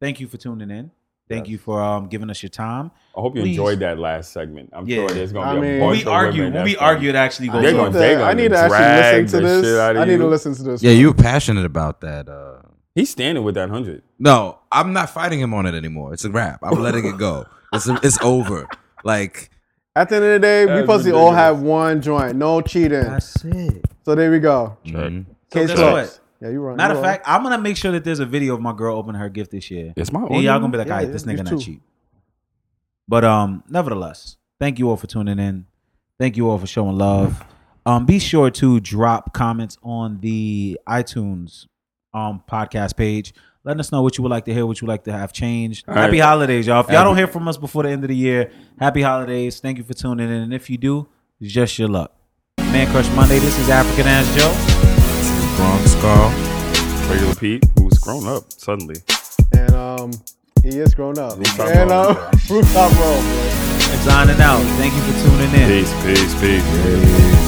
thank you for tuning in. Thank yes. you for um, giving us your time. I hope you Please. enjoyed that last segment. I'm yeah. sure there's going to be I mean, a bunch we of argue, women. When we argue, it actually goes on. I need to actually listen to this. I need to listen to this. Yeah, you were passionate about that. Uh, He's standing with that hundred. No, I'm not fighting him on it anymore. It's a wrap. I'm letting it go. It's it's over. Like at the end of the day, we supposed to all have one joint. No cheating. That's it. So there we go. Mm-hmm. Case so closed. Yeah, you right. Matter of fact, I'm gonna make sure that there's a video of my girl opening her gift this year. It's my own. Y'all gonna be like, all right, yeah, this yeah, nigga not cheap. But um, nevertheless, thank you all for tuning in. Thank you all for showing love. Um, be sure to drop comments on the iTunes. Um, podcast page, letting us know what you would like to hear, what you would like to have changed. All happy right. holidays, y'all. If y'all don't hear from us before the end of the year, happy holidays. Thank you for tuning in. And if you do, it's just your luck. Man Crush Monday, this is African Ass Joe. This is Bronx Carl. Regular Pete, who's grown up suddenly. And um, he is grown up. Rooftop and um, Rooftop Roll. Signing out. Thank you for tuning in. Peace, peace, peace. peace.